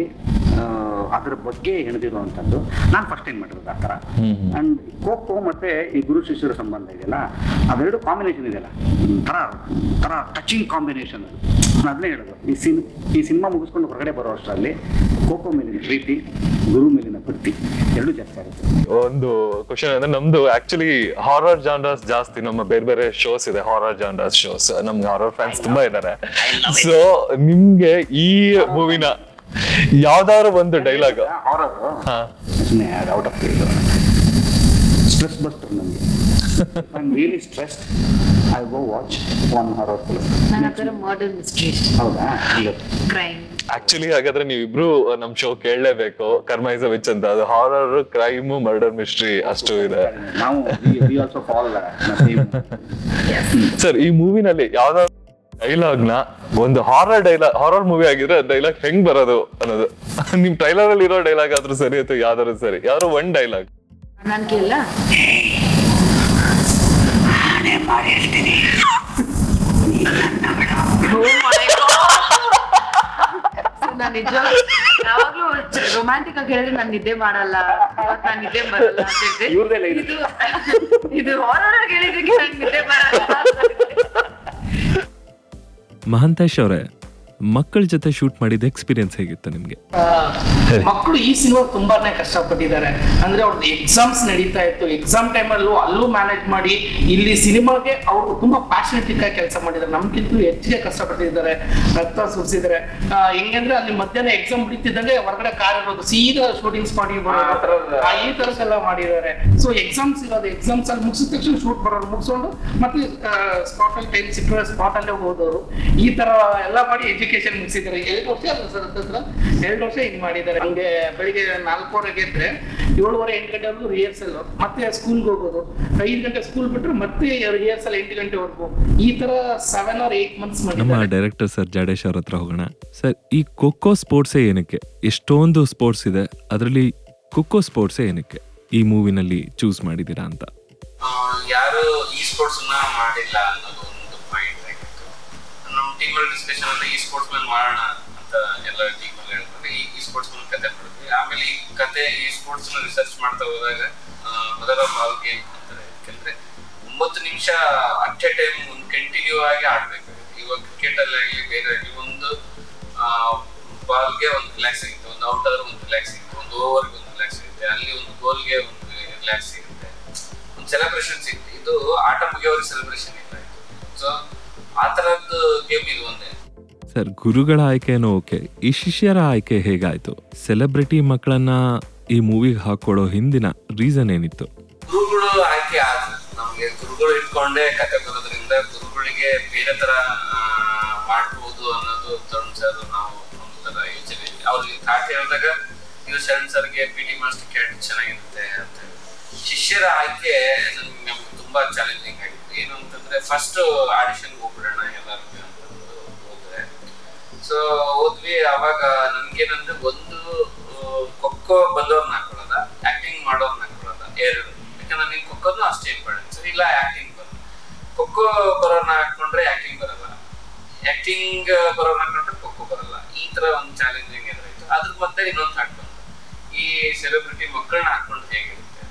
ಅದರ ಬಗ್ಗೆ ಹೆಣದಿರುವಂಥದ್ದು. ನಾನು ಫಸ್ಟ್ ಏನು ಮಾಡಿರೋದು ಆ ಥರ. ಆ್ಯಂಡ್ ಖೋ ಖೋ ಮತ್ತು ಈ ಗುರು ಶಿಷ್ಯರ ಸಂಬಂಧ ಇದೆಯಲ್ಲ, ಅದೆರಡು ಕಾಂಬಿನೇಷನ್ ಇದೆಯಲ್ಲ, ಥರ ಥರ ಟಚಿಂಗ್ ಕಾಂಬಿನೇಷನ್. ನಾನು ಅದನ್ನೇ ಹೇಳೋದು, ಈ ಸಿನ್ ಈ ಸಿನಿಮಾ ಮುಗಿಸ್ಕೊಂಡು ಹೊರಗಡೆ ಬರೋ ಅಷ್ಟರಲ್ಲಿ ಖೋ ಖೋ ಮೇಲಿನ ಪ್ರೀತಿ, ಗುರು ಮೇಲಿನ ಭಕ್ತಿ ಎರಡೂ ಜಾಸ್ತಿ ಆಗುತ್ತೆ. ಒಂದು ಕ್ವಶನ್ ಅಂದರೆ, ನಮ್ಮದು ಆ್ಯಕ್ಚುಲಿ ಹಾರರ್ ಜಾನ್ರಸ್ ಜಾಸ್ತಿ, ನಮ್ಮ ಬೇರೆ ಬೇರೆ ಶೋಸ್ ಇದೆ, ಹಾರರ್ ಜಾನ್ರಸ್ ಶೋಸ್, ನಮ್ಗೆ ಹಾರರ್ ಫ್ಯಾನ್ಸ್ ತುಂಬ ಇದ್ದಾರೆ. ಸೊ ನಿಮಗೆ ಈ ಮೂವಿನ ಯಾವ್ದಾದ್ರು ಒಂದು ಡೈಲಾಗ್ ಸ್ಟ್ರೆಸ್ ಬಸ್ಟರ್ ನಮಗೆ. I'm really stressed. I go watch one horror film. Another murder mystery. ಹೌದಾ? Crime. ಆಕ್ಚುಲಿ ಹಾಗಾದ್ರೆ ನೀವಿಬ್ರು ನಮ್ ಶೋ ಕೇಳಲೇಬೇಕು, ಕರ್ಮ ಇಸ್ ಅ ವಿಚ್ ಅಂತ. ಅದು ಹಾರರ್, ಕ್ರೈಮ್, ಮರ್ಡರ್ ಮಿಸ್ಟ್ರಿ ಅಷ್ಟು ಇದೆ. ಸರ್, ಈ ಮೂವಿನಲ್ಲಿ ಯಾವ್ದಾದ್ರು ಡೈಲಾಗ್ ನ ಒಂದು ಹಾರರ್ ಡೈಲಾಗ್, ಹಾರರ್ ಮೂವಿ ಆಗಿದ್ರೆ ಡೈಲಾಗ್ ಹೆಂಗ್ ಬರೋದು ಅನ್ನೋದು, ನಿಮ್ ಟ್ರೈಲರ್ ಅಲ್ಲಿ ಇರೋ ಡೈಲಾಗ್ ಆದ್ರೂ ಸರಿ ಅಥವಾ ಯಾವ್ದಾದ್ರು ಸರಿ, ಯಾವ್ದಾದ್ರು ಒನ್ ಡೈಲಾಗ್. ನಾನು ಕೇಳ ಮಾಡಿ ಹೇಳ್ತೀನಿ. ನಾನು ನಿಜ ಯಾವಾಗ್ಲೂ ರೊಮ್ಯಾಂಟಿಕ್ ಆಗಿ ಹೇಳಿದ್ರೆ ನಾನು ನಿದ್ದೆ ಮಾಡಲ್ಲ, ನಾನು ನಿದ್ದೆ ಬರಲ್ಲ ಅಂತ. ಇದು ಹಾರರ್ ಆಗಿ ಹೇಳಿದ್ರೆ ನಾನು ನಿದ್ದೆ ಬರಲ್ಲ. ಮಹಾಂತೇಶ್ ಅವರೇ, ಮಕ್ಕಳ ಜೊತೆ ಶೂಟ್ ಮಾಡಿದ ಎಕ್ಸ್ಪೀರಿಯನ್ಸ್ ಹೇಗಿತ್ತು ನಿಮಗೆ? ಮಕ್ಕಳು ಈ ಸಿನಿಮಾ ತುಂಬಾನೇ ಕಷ್ಟಪಟ್ಟಿದ್ದಾರೆ. ಅಂದರೆ ಅವ್ರದ್ದು ಎಕ್ಸಾಮ್ಸ್ ನಡೀತಾ ಇತ್ತು, ಎಕ್ಸಾಮ್ ಟೈಮಲ್ಲೂ ಅಲ್ಲೂ ಮ್ಯಾನೇಜ್ ಮಾಡಿ ಇಲ್ಲಿ ಸಿನಿಮಾಗೆ ಅವರು ತುಂಬ ಪ್ಯಾಷನೇಟಿಕ್ ಆಗಿ ಕೆಲಸ ಮಾಡಿದ್ದಾರೆ. ನಮ್ಗಿಂತೂ ಹೆಚ್ಚಿಗೆ ಕಷ್ಟಪಟ್ಟಿದ್ದಾರೆ, ರಕ್ತ ಸುರಿಸಿದ್ದಾರೆ. ಹೆಂಗಂದ್ರೆ ಅಲ್ಲಿ ಮಧ್ಯಾಹ್ನ ಎಕ್ಸಾಮ್ ಬಿಡ್ತಿದ್ದಂಗೆ ಹೊರಗಡೆ ಕಾರ್ ಇರೋದು, ಸೀದಾ ಶೂಟಿಂಗ್ಸ್ ಮಾಡಿ ಈ ಥರಕ್ಕೆಲ್ಲ ಮಾಡಿದ್ದಾರೆ. ಸೊ ಎಕ್ಸಾಮ್ಸ್ ಇರೋದು, ಎಕ್ಸಾಮ್ಸ್ ಅಲ್ಲಿ ಮುಗಿಸಿದ ತಕ್ಷಣ ಶೂಟ್ ಬರೋರು, ಮುಗಿಸ್ಕೊಂಡು ಮತ್ತೆ ಸ್ಪಾಟಲ್ಲಿ ಟೈಮ್ ಸಿಕ್ಕ ಸ್ಪಾಟಲ್ಲೇ ಹೋದವರು, ಈ ಥರ ಎಲ್ಲ ಮಾಡಿ ಮುಗಿಸಿದ್ದಾರೆ. ಎರಡು ವರ್ಷ ಎರಡು ವರ್ಷ ಹಿಂಗ್ ಮಾಡಿದ್ದಾರೆ. ಹಂಗೆ ಬೆಳಿಗ್ಗೆ ನಾಲ್ಕೂವರೆಗೆ ಇದ್ರೆ ಏಳುವರೆ ಎಂಟು ಗಂಟೆವರೆಗೂ ರಿಹರ್ಸಲ್, ಮತ್ತೆ ಸ್ಕೂಲ್ಗೆ ಹೋಗೋದು, ಐದು ಗಂಟೆ ಸ್ಕೂಲ್ ಬಿಟ್ರೆ ಮತ್ತೆ ರಿಹರ್ಸಲ್ ಎಂಟು ಗಂಟೆವರೆಗೂ, ಈ ತರ ಸೆವೆನ್ ಆರ್ ಏಟ್ ಮಂತ್ಸ್ ಮಾಡಿ. ನಮ್ಮ ಡೈರೆಕ್ಟರ್ ಸರ್ ಜಡೇಶ್ ಅವ್ರ ಹತ್ರ ಹೋಗೋಣ. ಸರ್, ಈ ಖೋ ಖೋ ಸ್ಪೋರ್ಟ್ಸೇ ಏನಕ್ಕೆ, ಎಷ್ಟೊಂದು ಸ್ಪೋರ್ಟ್ಸ್ ಇದೆ, ಅದರಲ್ಲಿ ಖೋ ಖೋ ಸ್ಪೋರ್ಟ್ಸೇ ಏನಕ್ಕೆ ಈ ಮೂವಿನಲ್ಲಿ ಚೂಸ್ ಮಾಡಿದೀರಾ ಅಂತ? ಯಾರು ಈ ಸ್ಪೋರ್ಟ್ಸ್ ಮಾಡಿಲ್ಲ ಅನ್ನೋದು ನಮ್ಮ ಟೀಮಲ್ಲಿ ಡಿಸ್ಕಷನ್ ಅಲ್ಲಿ, ಈ ಸ್ಪೋರ್ಟ್ಸ್ ಮೇಲೆ ಮಾಡೋಣ ಅಂತ ಎಲ್ಲ ಟೀಮಲ್ಲಿ ಹೇಳ್ಕೊಂಡು ಈ ಸ್ಪೋರ್ಟ್ಸ್ ಮೇಲೆ ಕತೆ ಮಾಡಿದ್ವಿ. ಆಮೇಲೆ ಈ ಕತೆ ಈ ಸ್ಪೋರ್ಟ್ಸ್ ನ ರಿಸರ್ಚ್ ಮಾಡ್ತಾ ಹೋದಾಗ ಮೊದಲ ಬಾಲ್ ಗೇಮ್ ಅಂತಾರೆ. ಯಾಕೆಂದ್ರೆ ಒಂಬತ್ತು ನಿಮಿಷ ಅಟ್ ಎ ಟೈಮ್ ಒಂದು ಕಂಟಿನ್ಯೂ ಆಗಿ ಆಡ್ಬೇಕಾಗುತ್ತೆ. ಇವಾಗ ಕ್ರಿಕೆಟ್ ಅಲ್ಲಿ ಆಗಲಿ ಬೇರೆ ಆಗಲಿ ಒಂದು ಬಾಲ್ಗೆ ಒಂದು ರಿಲ್ಯಾಕ್ಸ್ ಸಿಗುತ್ತೆ, ಒಂದು ಔಟ್ ಆದ್ರೆ ಒಂದು ರಿಲ್ಯಾಕ್ಸ್ ಸಿಗುತ್ತೆ, ಒಂದು ಓವರ್ಗೆ ಒಂದು ರಿಲ್ಯಾಕ್ಸ್ ಸಿಗುತ್ತೆ, ಅಲ್ಲಿ ಒಂದು ಗೋಲ್ಗೆ ಒಂದು ರಿಲ್ಯಾಕ್ಸ್ ಸಿಗುತ್ತೆ, ಒಂದು ಸೆಲೆಬ್ರೇಷನ್ ಸಿಗುತ್ತೆ. ಇದು ಆಟ ಮುಗಿಯೋರಿಗೆ ಸೆಲೆಬ್ರೇಷನ್ ಇಲ್ಲ ಆಯ್ತು. ಸೊ ಸರ್, ಗುರುಗಳ ಆಯ್ಕೆನೂ ಓಕೆ, ಈ ಶಿಷ್ಯರ ಆಯ್ಕೆ ಹೇಗಾಯ್ತು? ಸೆಲೆಬ್ರಿಟಿ ಮಕ್ಕಳನ್ನ ಈ ಮೂವಿಗೆ ಹಾಕೊಳ್ಳೋ ಹಿಂದಿನ ರೀಸನ್ ಏನಿತ್ತು? ಗುರುಗಳು ಆಯ್ಕೆ ಆದ್ರು, ನಮಗೆ ಗುರುಗಳು ಇಟ್ಕೊಂಡೆ ಕತೆ ಬರೋದ್ರಿಂದ ಗುರುಗಳಿಗೆ ಬೇರೆ ತರ ಮಾಡಬಹುದು ಅನ್ನೋದು ತರುಣ್ ಸರ್ ನಾವು ಒಂದು ತರ ಯೋಚನೆ ಅವ್ರಿಗೆ ಕಾಟ್ ಹೇಳಿದಾಗ ಇದು ಶರಣ್ ಸರ್ಗೆ ಪಿ ಟಿ ಮಾಸ್ಟರ್ ಕ್ಯಾಟ್ ಚೆನ್ನಾಗಿರುತ್ತೆ ಅಂತ. ಶಿಷ್ಯರ ಆಯ್ಕೆ ನಮ್ಗೆ ತುಂಬಾ ಚಾಲೆಂಜಿಂಗ್ ಆಗಿದೆ. ಏನು ಅಂತಂದ್ರೆ ಫಸ್ಟ್ ಆಡಿಷನ್ಗೆ ಹೋಗ್ಬಿಡೋಣ ಎಲ್ಲರಿಗೂ ಅಂತ ಹೋದ್ರೆ. ಸೊ ಹೋದ್ವಿ, ಅವಾಗ ನನ್ಗೇನಂದ್ರೆ ಒಂದು ಖೋಖೋ ಬಂದವ್ರನ್ನ ಹಾಕೊಳ್ಳೋದ, ಆಕ್ಟಿಂಗ್ ಮಾಡೋರ್ನ ಹಾಕೊಳ್ಳೋದ, ಎರಡು. ಯಾಕಂದ್ರೆ ನನಗೆ ಖೋಖೋನು ಅಷ್ಟೇ ಇಂಪಾರ್ಟೆನ್ಸ್, ಇಲ್ಲ ಆಕ್ಟಿಂಗ್ ಬರೋದು. ಖೋಖೋ ಬರೋರ್ನ ಹಾಕೊಂಡ್ರೆ ಆಕ್ಟಿಂಗ್ ಬರಲ್ಲ, ಆಕ್ಟಿಂಗ್ ಬರೋರ್ನ ಹಾಕೊಂಡ್ರೆ ಖೋಖೋ ಬರಲ್ಲ. ಈ ತರ ಒಂದು ಚಾಲೆಂಜಿಂಗ್ ಎದುರಾಯ್ತು. ಅದ್ರ ಮತ್ತೆ ಇನ್ನೊಂದು ಹಾಕೊಂಡು ಈ ಸೆಲೆಬ್ರಿಟಿ ಮಕ್ಕಳನ್ನ ಹಾಕೊಂಡ್ರೆ ಹೇಗಿರುತ್ತೆ,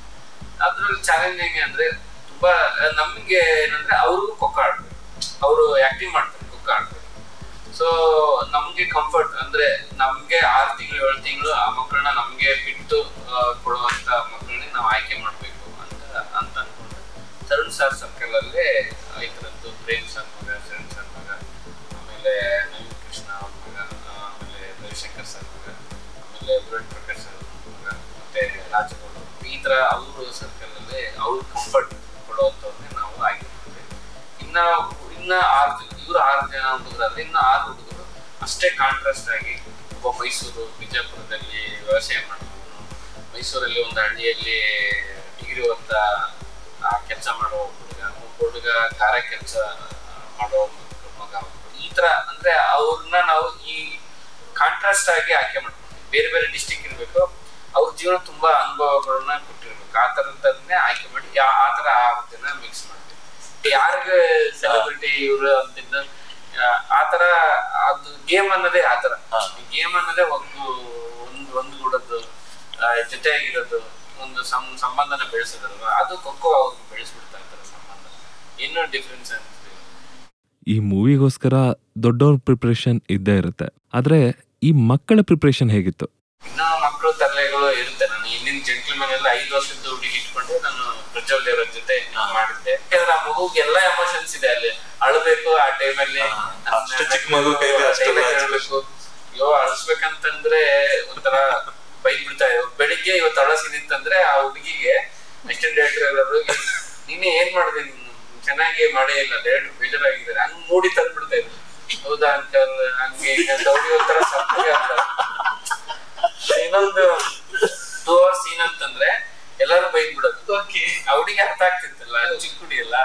ಅದ್ರಲ್ಲಿ ಚಾಲೆಂಜಿಂಗ್ ಅಂದ್ರೆ ತುಂಬಾ ನಮ್ಗೆ ಏನಂದ್ರೆ ಅವ್ರಿಗೂ ಖೋಖೋ ಆಡ್ಬೇಕು, ಅವರು ಆಕ್ಟಿಂಗ್ ಮಾಡ್ತಾರೆ, ಖೋಖೋ ಆಡ್ಬೇಕು. ಸೊ ನಮ್ಗೆ ಕಂಫರ್ಟ್ ಅಂದ್ರೆ ನಮ್ಗೆ ಆರು ತಿಂಗಳು ಏಳು ತಿಂಗಳು ಆ ಮಕ್ಕಳನ್ನ ನಮ್ಗೆ ಬಿಟ್ಟು ಕೊಡುವಂತ ಮಕ್ಕಳನ್ನೇ ನಾವು ಆಯ್ಕೆ ಮಾಡ್ಬೇಕು ಅಂತ ಅಂತ ಅನ್ಕೊಂಡೆ. ತರುಣ್ ಸರ್ ಸರ್ಕಲ್ ಅಲ್ಲೇ ಈ ಥರದ್ದು ಪ್ರೇಮ್ ಸರ್ ಮಗ, ಶರಣ್ ಸರ್ ಮಗ, ಆಮೇಲೆ ನಲೀನ್ ಕೃಷ್ಣ ಅವ್ರ ಮಗ, ಆಮೇಲೆ ರವಿಶಂಕರ್ ಸರ್ ಮಗ, ಆಮೇಲೆ ಧರಡ್ ಪ್ರಕಾಶ್ ಸರ್ ಮಗ, ಮತ್ತೆ ರಾಜಗೌಡ, ಈ ತರ ಅವರು ಸರ್ಕಲ್ ಅಲ್ಲೇ ಅವ್ರ ಕಂಫರ್ಟ್ ಕೊಡುವಂಥವ್ರನ್ನೇ ನಾವು ಆಯ್ಕೆ ಮಾಡ್ತೇವೆ. ಇನ್ನ ಇನ್ನ ಆರು ಜನ ಇವರು ಆರು ಜನ ಹುಡುಗರಾದ್ರೆ ಇನ್ನು ಆರು ಹುಡುಗರು ಅಷ್ಟೇ ಕಾಂಟ್ರಾಸ್ಟ್ ಆಗಿ, ಒಬ್ಬ ಮೈಸೂರು ಬಿಜಾಪುರದಲ್ಲಿ ವ್ಯವಸಾಯ ಮಾಡೋನು, ಮೈಸೂರಲ್ಲಿ ಒಂದು ಹಳ್ಳಿಯಲ್ಲಿ ಡಿಗ್ರಿ ಓದ್ತ ಕೆಲಸ ಮಾಡೋ ಹುಡುಗ, ಒಬ್ಬ ಹುಡುಗ ಕಾರ ಕೆಲಸ ಮಾಡೋ ಮಗ, ಈ ಥರ ಅಂದ್ರೆ ಅವ್ರನ್ನ ನಾವು ಈ ಕಾಂಟ್ರಾಸ್ಟ್ ಆಗಿ ಆಯ್ಕೆ ಮಾಡ್ತೀವಿ. ಬೇರೆ ಬೇರೆ ಡಿಸ್ಟಿಕ್ ಇರಬೇಕು, ಅವ್ರ ಜೀವನ ತುಂಬಾ ಅನುಭವಗಳನ್ನ ಕೊಟ್ಟಿರ್ಬೇಕು, ಆ ಥರದ್ದನ್ನೇ ಆಯ್ಕೆ ಮಾಡಿ ಆ ಥರ ಆರು ಜನ ಮಿಕ್ಸ್ ಮಾಡ್ತೀವಿ. ಯಾರಿಗೆ ಸೆಲೆಬ್ರಿಟಿ ಇವರು ಅಂತಿದ್ದ ಆ ಥರ ಅದು ಗೇಮ್ ಅನ್ನೋದೇ ಆ ಥರ ಗೇಮ್ ಅನ್ನೋದೇ ಒಂದು ಒಂದು ಒಂದುಗೂಡೋದು ಜೊತೆಯಾಗಿರೋದು ಒಂದು ಸಂ ಸಂಬಂಧನ ಬೆಳೆಸೋದಲ್ವ, ಅದು ಖೋ ಖೋ ಅವ್ರಿಗೆ ಬೆಳೆಸ್ಬಿಡ್ತಾ ಇರ್ತಾರೆ ಸಂಬಂಧ. ಇನ್ನೂ ಡಿಫ್ರೆನ್ಸ್ ಅನಿಸ್ತೀವಿ. ಈ ಮೂವಿಗೋಸ್ಕರ ದೊಡ್ಡವ್ರ ಪ್ರಿಪ್ರೇಷನ್ ಇದ್ದೇ ಇರುತ್ತೆ, ಆದ್ರೆ ಈ ಮಕ್ಕಳ ಪ್ರಿಪ್ರೇಷನ್ ಹೇಗಿತ್ತು? ಇನ್ನೂ ಮಕ್ಕಳು ತರಲೆಗಳು ಇರುತ್ತೆ. ನಾನು ಹಿಂದಿನ ಜೆಂಟ್ಲ್ಮನ್ ಎಲ್ಲ ಐದು ವರ್ಷದ ಹುಡುಗಿ ಇಟ್ಕೊಂಡು ನಾನು ಪ್ರಜ್ವಲ್ ದೇವರ ಜೊತೆ ಮಾಡಿದ್ದೆ. ಯಾಕಂದ್ರೆ ಆ ಮಗುಗೆ ಎಲ್ಲ ಎಮೋಷನ್ಸ್ ಇದೆ, ಅಲ್ಲಿ ಅಳಬೇಕು, ಆ ಟೈಮಲ್ಲಿ ಅಯ್ಯೋ ಅಳಿಸ್ಬೇಕಂತಂದ್ರೆ ಒಂಥರ ಬೈಕ್ ಬಿಡ್ತಾ ಇದ್ರು. ಬೆಳಿಗ್ಗೆ ಇವತ್ತು ಅಳಸಿದಿತ್ತಂದ್ರೆ ಆ ಹುಡುಗಿಗೆ ಅಸಿಸ್ಟೆಂಟ್ ಡೈರೆಕ್ಟರ್ ನೀನೇ ಏನ್ ಮಾಡಿದೆ, ಚೆನ್ನಾಗಿ ಮಾಡೇ ಇಲ್ಲ, ಡೈರೆಕ್ಟರ್ ಬೇಜಾರಾಗಿದ್ದಾರೆ, ಹಂಗ್ ಮೂಡಿ ತಂದ್ಬಿಡ್ತಾ ಇದ್ರು. ಹೌದಾ ಅಂಕಲ್ ಹಂಗೆ ಒಂಥರ ಸಪ್ಪಿಗೆ ಅಂತ. ಇನ್ನೊಂದು ಟೂ ಅವರ್ಸ್ ಏನಂತಂದ್ರೆ ಎಲ್ಲಾರು ಬೈಕ್ ಬಿಡೋದು. ಆ ಹುಡುಗಿ ಅರ್ಥ ಆಗ್ತಿತ್ತಲ್ಲ, ಚಿಕ್ಕ ಹುಡಿ ಎಲ್ಲ,